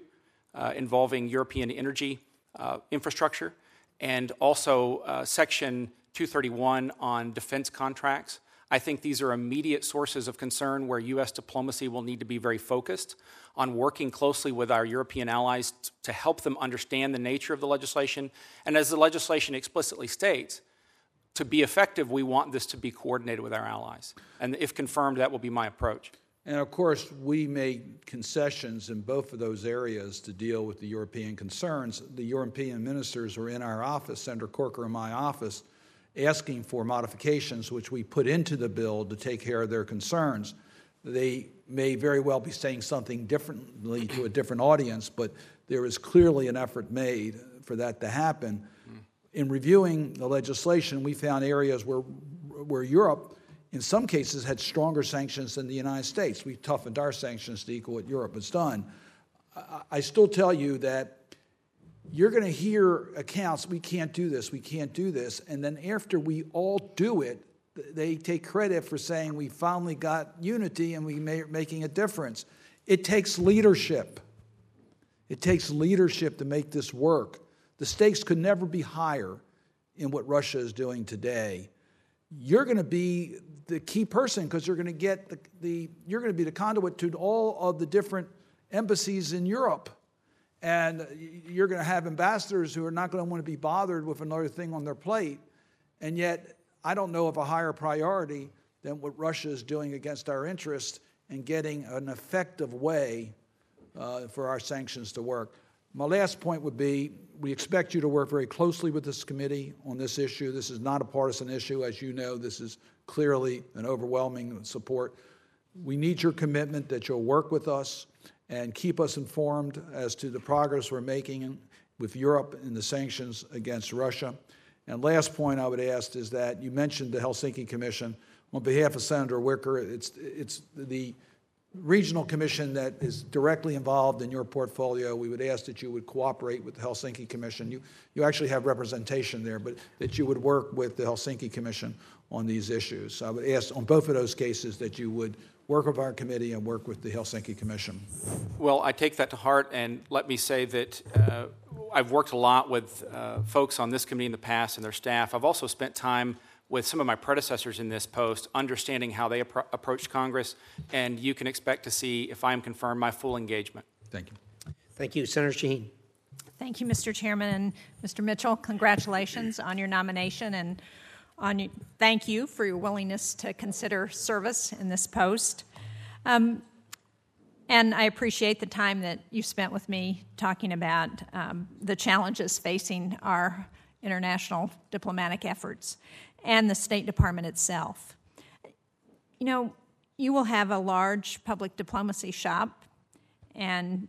uh, involving European energy uh, infrastructure, and also uh, Section two thirty-one on defense contracts. I think these are immediate sources of concern where U S diplomacy will need to be very focused on working closely with our European allies t- to help them understand the nature of the legislation. And as the legislation explicitly states, to be effective, we want this to be coordinated with our allies. And if confirmed, that will be my approach. And of course, we made concessions in both of those areas to deal with the European concerns. The European ministers were in our office, Senator Corker in my office, asking for modifications, which we put into the bill to take care of their concerns. They may very well be saying something differently to a different audience, but there is clearly an effort made for that to happen. Mm. In reviewing the legislation, we found areas where, where Europe, in some cases, had stronger sanctions than the United States. We toughened our sanctions to equal what Europe has done. I, I still tell you that you're going to hear accounts, we can't do this, we can't do this, and then after we all do it, they take credit for saying we finally got unity and we may, making a difference. It takes leadership. It takes leadership to make this work. The stakes could never be higher in what Russia is doing today. You're going to be the key person because you're going to get the, the you're going to be the conduit to all of the different embassies in Europe. And you're going to have ambassadors who are not going to want to be bothered with another thing on their plate. And yet, I don't know of a higher priority than what Russia is doing against our interests and getting an effective way uh, for our sanctions to work. My last point would be, we expect you to work very closely with this committee on this issue. This is not a partisan issue. As you know, this is clearly an overwhelming support. We need your commitment that you'll work with us and keep us informed as to the progress we're making with Europe in the sanctions against Russia. And last point I would ask is that you mentioned the Helsinki Commission. On behalf of Senator Wicker, it's, it's the regional commission that is directly involved in your portfolio. We would ask that you would cooperate with the Helsinki Commission. You, you actually have representation there, but that you would work with the Helsinki Commission on these issues. So I would ask on both of those cases that you would work with our committee and work with the Helsinki Commission. Well, I take that to heart, and let me say that uh, I've worked a lot with uh, folks on this committee in the past and their staff. I've also spent time with some of my predecessors in this post, understanding how they appro- approached Congress, and you can expect to see, if I am confirmed, my full engagement. Thank you. Thank you. Senator Shaheen. Thank you, Mister Chairman. And Mister Mitchell, congratulations on your nomination, and On, thank you for your willingness to consider service in this post. Um, and I appreciate the time that you spent with me talking about um, the challenges facing our international diplomatic efforts and the State Department itself. You know, you will have a large public diplomacy shop, and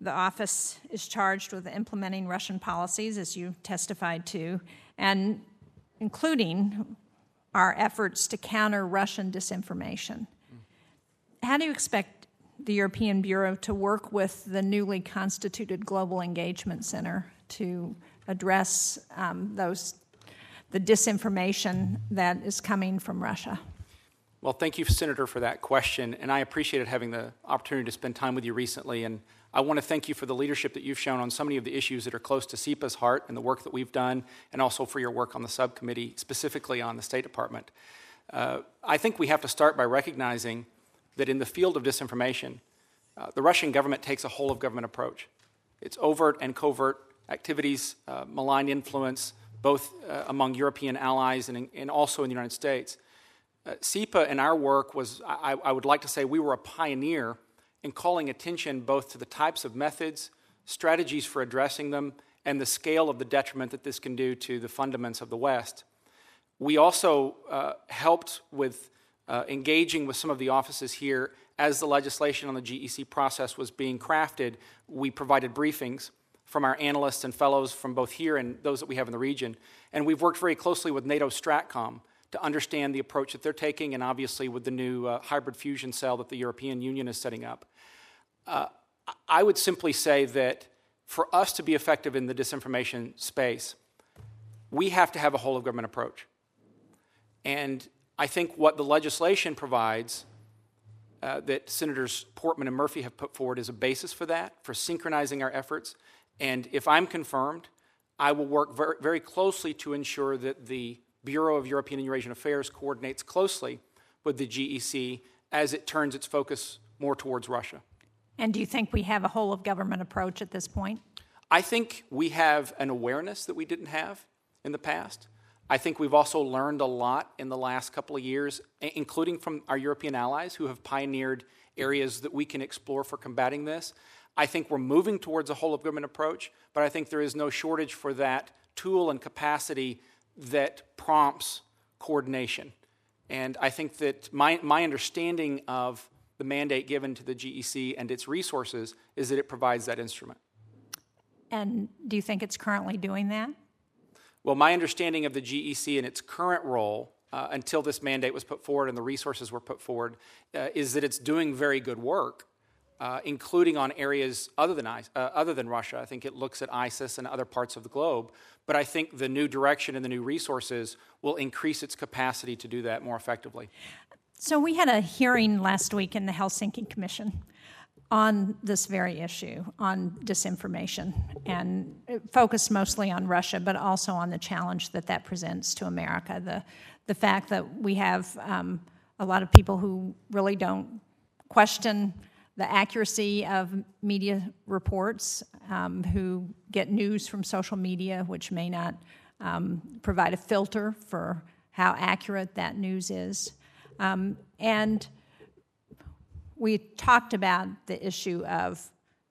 the office is charged with implementing Russian policies, as you testified to, and including our efforts to counter Russian disinformation. How do you expect the European Bureau to work with the newly constituted Global Engagement Center to address um, those the disinformation that is coming from Russia? Well, thank you, Senator, for that question, and I appreciated having the opportunity to spend time with you recently, and I want to thank you for the leadership that you've shown on so many of the issues that are close to SIPA's heart and the work that we've done, and also for your work on the subcommittee, specifically on the State Department. Uh, I think we have to start by recognizing that in the field of disinformation, uh, the Russian government takes a whole-of-government approach. It's overt and covert activities, uh, malign influence, both uh, among European allies and, in, and also in the United States. Uh, SIPA and our work was, I, I would like to say, we were a pioneer in calling attention both to the types of methods, strategies for addressing them, and the scale of the detriment that this can do to the fundaments of the West. We also uh, helped with uh, engaging with some of the offices here as the legislation on the G E C process was being crafted. We provided briefings from our analysts and fellows from both here and those that we have in the region. And we've worked very closely with NATO STRATCOM to understand the approach that they're taking, and obviously with the new uh, hybrid fusion cell that the European Union is setting up. Uh, I would simply say that for us to be effective in the disinformation space, we have to have a whole-of-government approach. And I think what the legislation provides, uh, that Senators Portman and Murphy have put forward, is a basis for that, for synchronizing our efforts. And if I'm confirmed, I will work ver- very closely to ensure that the Bureau of European and Eurasian Affairs coordinates closely with the G E C as it turns its focus more towards Russia. And do you think we have a whole-of-government approach at this point? I think we have an awareness that we didn't have in the past. I think we've also learned a lot in the last couple of years, including from our European allies who have pioneered areas that we can explore for combating this. I think we're moving towards a whole-of-government approach, but I think there is no shortage for that tool and capacity that prompts coordination. And I think that my, my understanding of the mandate given to the G E C and its resources is that it provides that instrument. And do you think it's currently doing that? Well, my understanding of the G E C and its current role, uh, until this mandate was put forward and the resources were put forward, uh, is that it's doing very good work, uh, including on areas other than, uh, other than Russia. I think it looks at ISIS and other parts of the globe. But I think the new direction and the new resources will increase its capacity to do that more effectively. So we had a hearing last week in the Helsinki Commission on this very issue, on disinformation, and focused mostly on Russia, but also on the challenge that that presents to America, the the fact that we have um, a lot of people who really don't question the accuracy of media reports, um, who get news from social media, which may not um, provide a filter for how accurate that news is. Um, and we talked about the issue of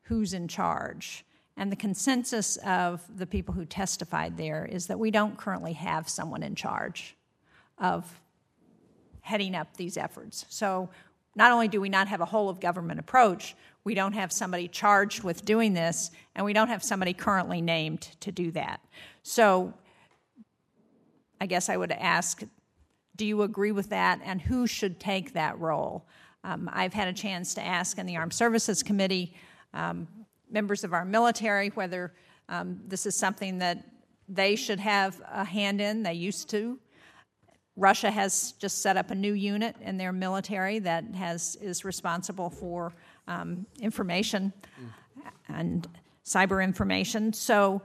who's in charge. And the consensus of the people who testified there is that we don't currently have someone in charge of heading up these efforts. So not only do we not have a whole-of-government approach, we don't have somebody charged with doing this, and we don't have somebody currently named to do that. So I guess I would ask, do you agree with that, and who should take that role? Um, I've had a chance to ask in the Armed Services Committee um, members of our military whether um, this is something that they should have a hand in. They used to. Russia has just set up a new unit in their military that has is responsible for um, information mm. and cyber information. So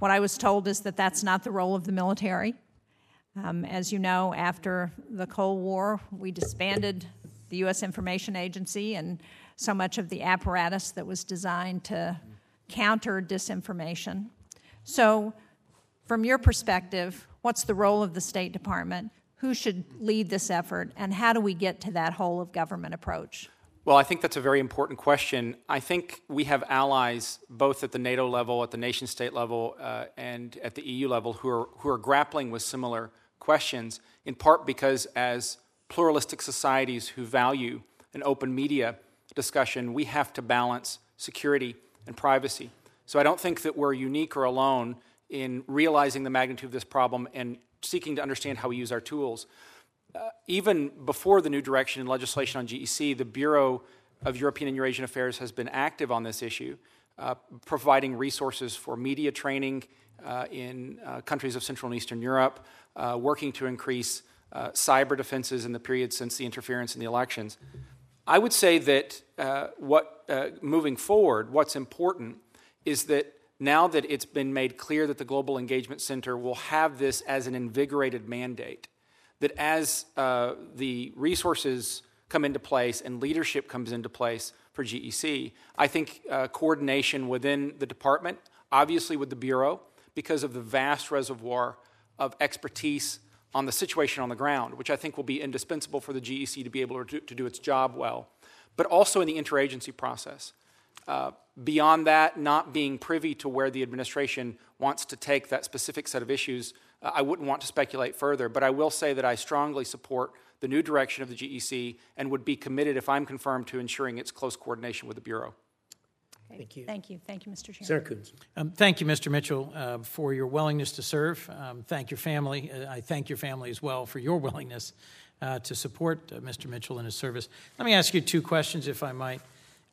what I was told is that that's not the role of the military. Um, as you know, after the Cold War, we disbanded the U S Information Agency, and so much of the apparatus that was designed to counter disinformation. So from your perspective, what's the role of the State Department? Who should lead this effort, and how do we get to that whole-of-government approach? Well, I think that's a very important question. I think we have allies both at the NATO level, at the nation-state level, uh, and at the E U level who are, who are grappling with similar questions, in part because as pluralistic societies who value an open media discussion, we have to balance security and privacy. So I don't think that we're unique or alone in realizing the magnitude of this problem and seeking to understand how we use our tools. Uh, even before the new direction in legislation on G E C, the Bureau of European and Eurasian Affairs has been active on this issue, uh, providing resources for media training uh, in uh, countries of Central and Eastern Europe, uh, working to increase Uh, cyber defenses in the period since the interference in the elections. I would say that uh, what uh, moving forward, what's important is that now that it's been made clear that the Global Engagement Center will have this as an invigorated mandate, that as uh, the resources come into place and leadership comes into place for G E C, I think uh, coordination within the department, obviously with the Bureau, because of the vast reservoir of expertise on the situation on the ground, which I think will be indispensable for the G E C to be able to, to do its job well, but also in the interagency process. Uh, beyond that, not being privy to where the administration wants to take that specific set of issues, uh, I wouldn't want to speculate further, but I will say that I strongly support the new direction of the G E C and would be committed, if I'm confirmed, to ensuring its close coordination with the Bureau. Thank you. Thank you. Thank you, Mister Chairman. Sarah Coons. Um, thank you, Mister Mitchell, uh, for your willingness to serve. Um, thank your family. Uh, I thank your family as well for your willingness uh, to support uh, Mister Mitchell in his service. Let me ask you two questions, if I might.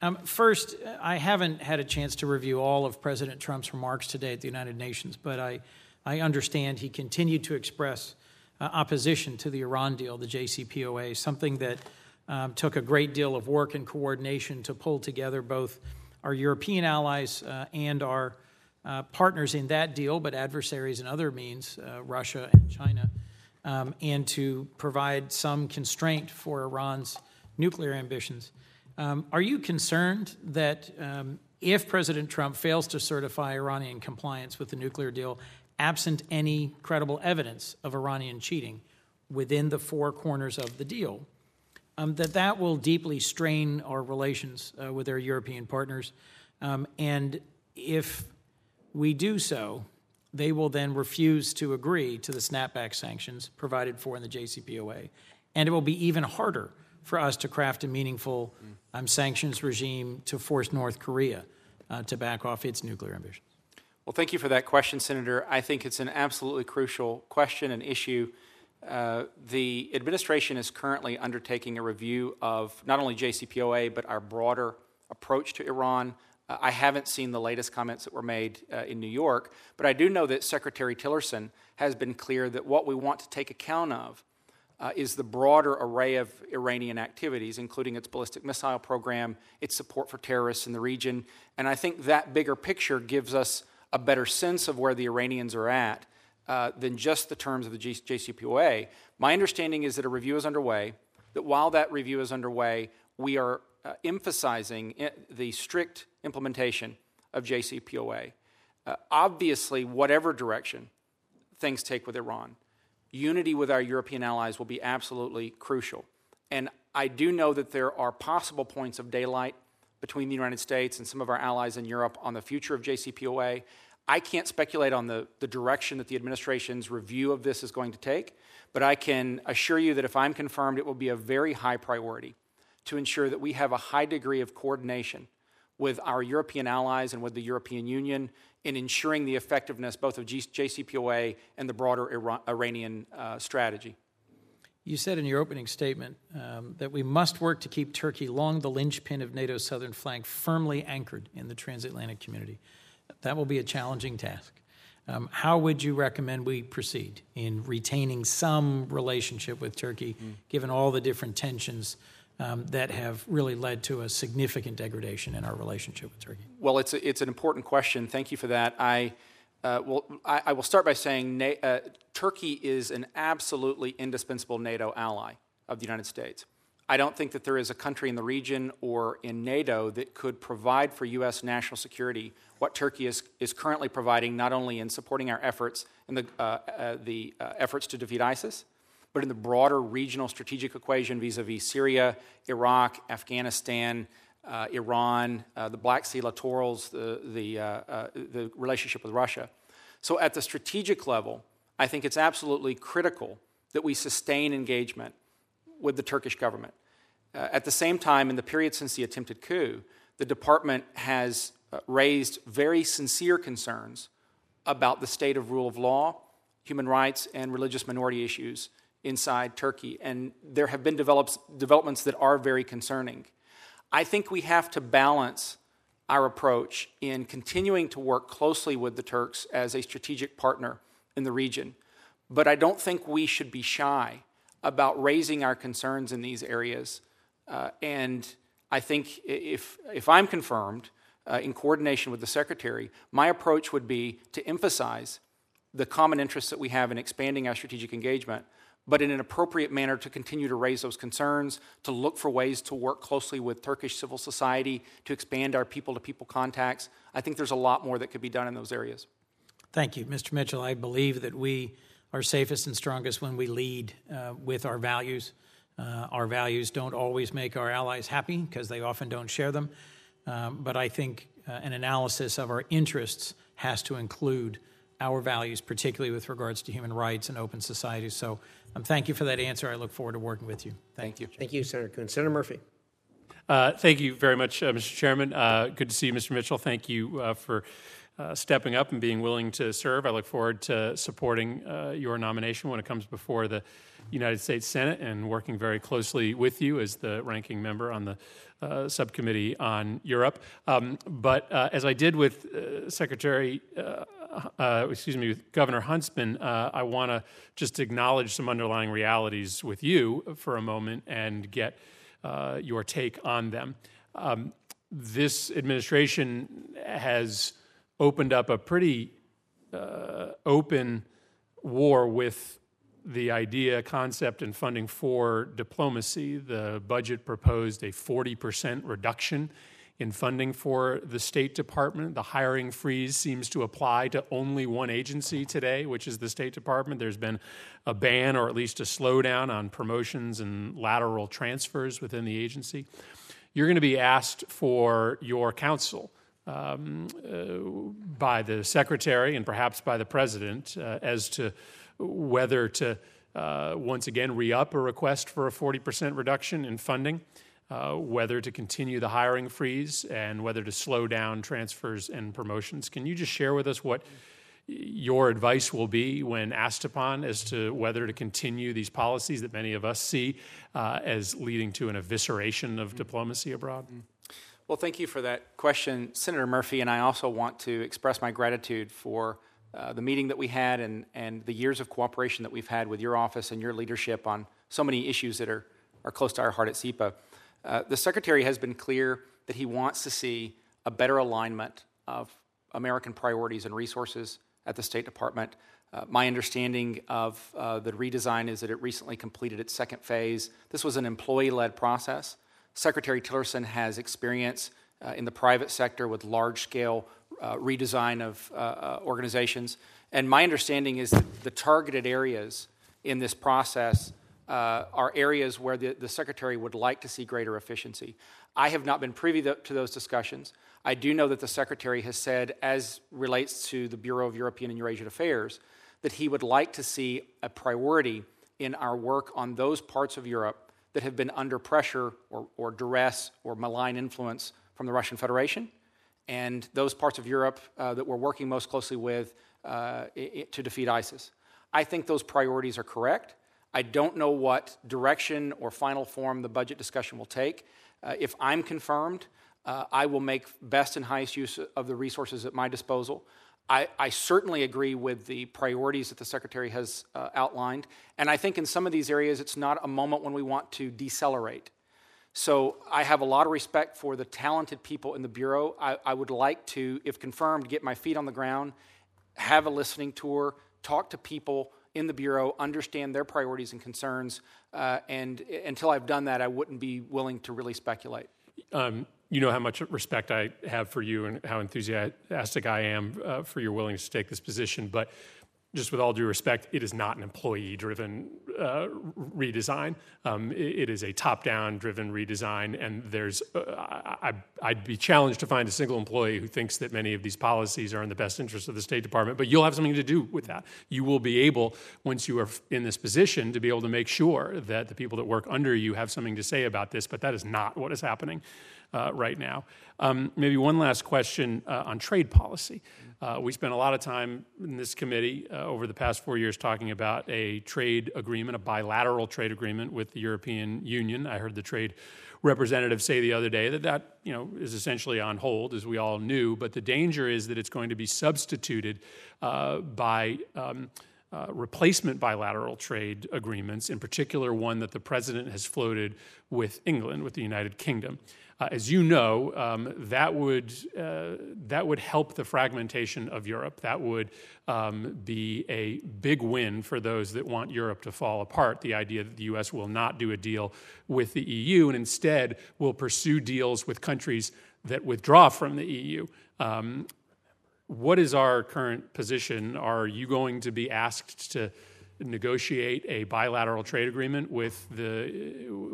Um, first, I haven't had a chance to review all of President Trump's remarks today at the United Nations, but I, I understand he continued to express uh, opposition to the Iran deal, the J C P O A, something that um, took a great deal of work and coordination to pull together both our European allies uh, and our uh, partners in that deal, but adversaries in other means, uh, Russia and China, um, and to provide some constraint for Iran's nuclear ambitions. Um, are you concerned that um, if President Trump fails to certify Iranian compliance with the nuclear deal, absent any credible evidence of Iranian cheating within the four corners of the deal, Um, that that will deeply strain our relations uh, with our European partners. Um, and if we do so, they will then refuse to agree to the snapback sanctions provided for in the J C P O A. And it will be even harder for us to craft a meaningful um, sanctions regime to force North Korea uh, to back off its nuclear ambitions. Well, thank you for that question, Senator. I think it's an absolutely crucial question and issue. Uh, the administration is currently undertaking a review of not only J C P O A, but our broader approach to Iran. Uh, I haven't seen the latest comments that were made uh, in New York, but I do know that Secretary Tillerson has been clear that what we want to take account of uh, is the broader array of Iranian activities, including its ballistic missile program, its support for terrorists in the region. And I think that bigger picture gives us a better sense of where the Iranians are at uh, than just the terms of the J C P O A. My understanding is that a review is underway, that while that review is underway, we are uh, emphasizing the strict implementation of J C P O A. Uh, obviously, whatever direction things take with Iran, unity with our European allies will be absolutely crucial. And I do know that there are possible points of daylight between the United States and some of our allies in Europe on the future of J C P O A. I can't speculate on the, the direction that the administration's review of this is going to take, but I can assure you that if I'm confirmed, it will be a very high priority to ensure that we have a high degree of coordination with our European allies and with the European Union in ensuring the effectiveness both of J C P O A and the broader Iran, Iranian uh, strategy. You said in your opening statement um, that we must work to keep Turkey long the linchpin of NATO's southern flank firmly anchored in the transatlantic community. That will be a challenging task. Um, how would you recommend we proceed in retaining some relationship with Turkey, mm. given all the different tensions um, that have really led to a significant degradation in our relationship with Turkey? Well, it's a, it's an important question. Thank you for that. I. Uh, well, I, I will start by saying Na- uh, Turkey is an absolutely indispensable NATO ally of the United States. I don't think that there is a country in the region or in NATO that could provide for U S national security what Turkey is, is currently providing, not only in supporting our efforts in the, uh, uh, the uh, efforts to defeat ISIS, but in the broader regional strategic equation vis-a-vis Syria, Iraq, Afghanistan, Uh, Iran, uh, the Black Sea littorals, the, the, uh, uh, the relationship with Russia. So at the strategic level, I think it's absolutely critical that we sustain engagement with the Turkish government. Uh, at the same time, in the period since the attempted coup, the department has uh, raised very sincere concerns about the state of rule of law, human rights, and religious minority issues inside Turkey. And there have been develops, developments that are very concerning. I think we have to balance our approach in continuing to work closely with the Turks as a strategic partner in the region. But I don't think we should be shy about raising our concerns in these areas. Uh, and I think if, if I'm confirmed, uh, in coordination with the Secretary, my approach would be to emphasize the common interests that we have in expanding our strategic engagement, but in an appropriate manner to continue to raise those concerns, to look for ways to work closely with Turkish civil society, to expand our people-to-people contacts. I think there's a lot more that could be done in those areas. Thank you, Mister Mitchell. I believe that we are safest and strongest when we lead uh, with our values. Uh, our values don't always make our allies happy because they often don't share them. Um, but I think uh, an analysis of our interests has to include our values, particularly with regards to human rights and open societies. So um, thank you for that answer. I look forward to working with you. Thank, thank you. Thank you, Senator Kuhn. Senator Murphy. Uh, thank you very much, uh, Mister Chairman. Uh, good to see you, Mister Mitchell. Thank you uh, for uh, stepping up and being willing to serve. I look forward to supporting uh, your nomination when it comes before the United States Senate and working very closely with you as the ranking member on the uh, subcommittee on Europe. Um, but uh, as I did with uh, Secretary uh, Uh, excuse me, with Governor Huntsman, uh, I want to just acknowledge some underlying realities with you for a moment and get uh, your take on them. Um, this administration has opened up a pretty uh, open war with the idea, concept, and funding for diplomacy. The budget proposed a forty percent reduction in funding for the State Department. The hiring freeze seems to apply to only one agency today, which is the State Department. There's been a ban or at least a slowdown on promotions and lateral transfers within the agency. You're going to be asked for your counsel um, uh, by the secretary and perhaps by the president uh, as to whether to uh, once again re-up a request for a forty percent reduction in funding, uh, whether to continue the hiring freeze, and whether to slow down transfers and promotions. Can you just share with us what your advice will be when asked upon as to whether to continue these policies that many of us see uh, as leading to an evisceration of mm-hmm. diplomacy abroad? Mm-hmm. Well, thank you for that question, Senator Murphy, and I also want to express my gratitude for uh, the meeting that we had and, and the years of cooperation that we've had with your office and your leadership on so many issues that are, are close to our heart at SIPA. Uh, the Secretary has been clear that he wants to see a better alignment of American priorities and resources at the State Department. Uh, my understanding of uh, the redesign is that it recently completed its second phase. This was an employee-led process. Secretary Tillerson has experience uh, in the private sector with large-scale uh, redesign of uh, uh, organizations. And my understanding is that the targeted areas in this process uh, are areas where the, the Secretary would like to see greater efficiency. I have not been privy th- to those discussions. I do know that the Secretary has said, as relates to the Bureau of European and Eurasian Affairs, that he would like to see a priority in our work on those parts of Europe that have been under pressure or, or duress or malign influence from the Russian Federation, and those parts of Europe uh, that we're working most closely with uh, it, to defeat ISIS. I think those priorities are correct. I don't know what direction or final form the budget discussion will take. Uh, if I'm confirmed, Uh, I will make best and highest use of the resources at my disposal. I, I certainly agree with the priorities that the Secretary has uh, outlined. And I think in some of these areas, it's not a moment when we want to decelerate. So I have a lot of respect for the talented people in the Bureau. I, I would like to, if confirmed, get my feet on the ground, have a listening tour, talk to people in the Bureau, understand their priorities and concerns. Uh, and until I've done that, I wouldn't be willing to really speculate. Um- You know how much respect I have for you and how enthusiastic I am uh, for your willingness to take this position. But just with all due respect, it is not an employee-driven uh, redesign. Um, it is a top-down driven redesign. And there's, uh, I, I'd be challenged to find a single employee who thinks that many of these policies are in the best interest of the State Department. But you'll have something to do with that. You will be able, once you are in this position, to be able to make sure that the people that work under you have something to say about this. But that is not what is happening Uh, right now. Um, maybe one last question uh, on trade policy. Uh, we spent a lot of time in this committee uh, over the past four years talking about a trade agreement, a bilateral trade agreement with the European Union. I heard the trade representative say the other day that that, you know, is essentially on hold, as we all knew, but the danger is that it's going to be substituted uh, by um, Uh, replacement bilateral trade agreements, in particular one that the president has floated with England, with the United Kingdom. Uh, as you know, um, that would uh, that would help the fragmentation of Europe. That would um, be a big win for those that want Europe to fall apart, the idea that the U S will not do a deal with the E U and instead will pursue deals with countries that withdraw from the E U. Um, What is our current position? Are you going to be asked to negotiate a bilateral trade agreement with the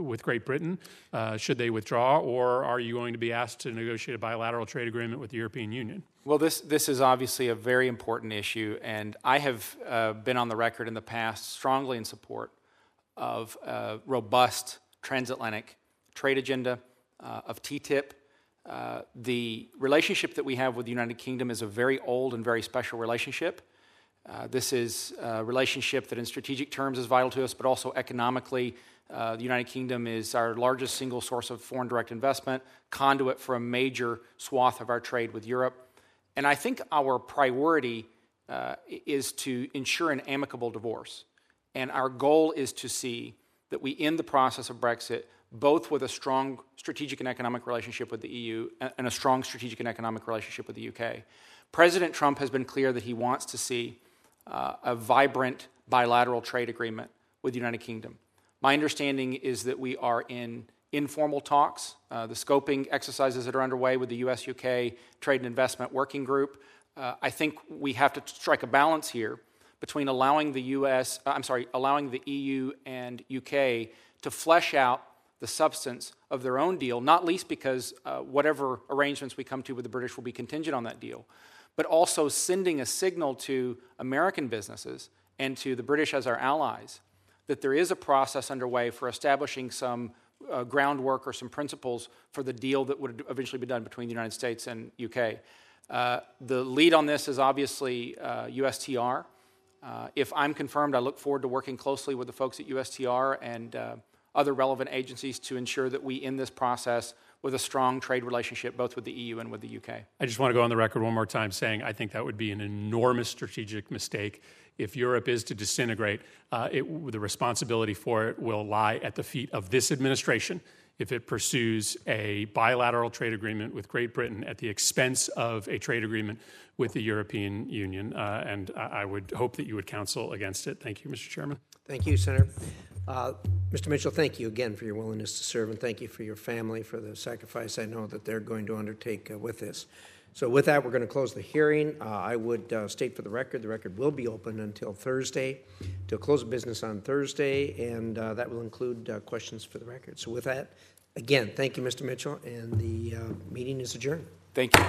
with Great Britain, uh, should they withdraw, or are you going to be asked to negotiate a bilateral trade agreement with the European Union? Well, this this is obviously a very important issue, and I have uh, been on the record in the past strongly in support of a robust transatlantic trade agenda, uh, of T T I P. Uh, the relationship that we have with the United Kingdom is a very old and very special relationship. Uh, this is a relationship that in strategic terms is vital to us, but also economically. Uh, the United Kingdom is our largest single source of foreign direct investment, conduit for a major swath of our trade with Europe. And I think our priority uh, is to ensure an amicable divorce. And our goal is to see that we end the process of Brexit both with a strong strategic and economic relationship with the E U and a strong strategic and economic relationship with the U K. President Trump has been clear that he wants to see uh, a vibrant bilateral trade agreement with the United Kingdom. My understanding is that we are in informal talks, uh, the scoping exercises that are underway with the U S U K Trade and Investment Working Group. Uh, I think we have to strike a balance here between allowing the U S, I'm sorry, allowing the E U and U K to flesh out the substance of their own deal, not least because uh, whatever arrangements we come to with the British will be contingent on that deal, but also sending a signal to American businesses and to the British as our allies that there is a process underway for establishing some uh, groundwork or some principles for the deal that would eventually be done between the United States and U K. Uh, the lead on this is obviously uh, U S T R. Uh, if I'm confirmed, I look forward to working closely with the folks at U S T R and uh, other relevant agencies to ensure that we end this process with a strong trade relationship, both with the E U and with the U K. I just want to go on the record one more time saying I think that would be an enormous strategic mistake. If Europe is to disintegrate, uh, it, the responsibility for it will lie at the feet of this administration if it pursues a bilateral trade agreement with Great Britain at the expense of a trade agreement with the European Union. Uh, and I would hope that you would counsel against it. Thank you, Mister Chairman. Thank you, Senator. Uh, Mister Mitchell, thank you again for your willingness to serve, and thank you for your family for the sacrifice I know that they're going to undertake uh, with this. So with that, we're going to close the hearing. Uh, I would uh, state for the record, the record will be open until Thursday, to close of business on Thursday, and uh, that will include uh, questions for the record. So with that, again, thank you, Mister Mitchell, and the uh, meeting is adjourned. Thank you.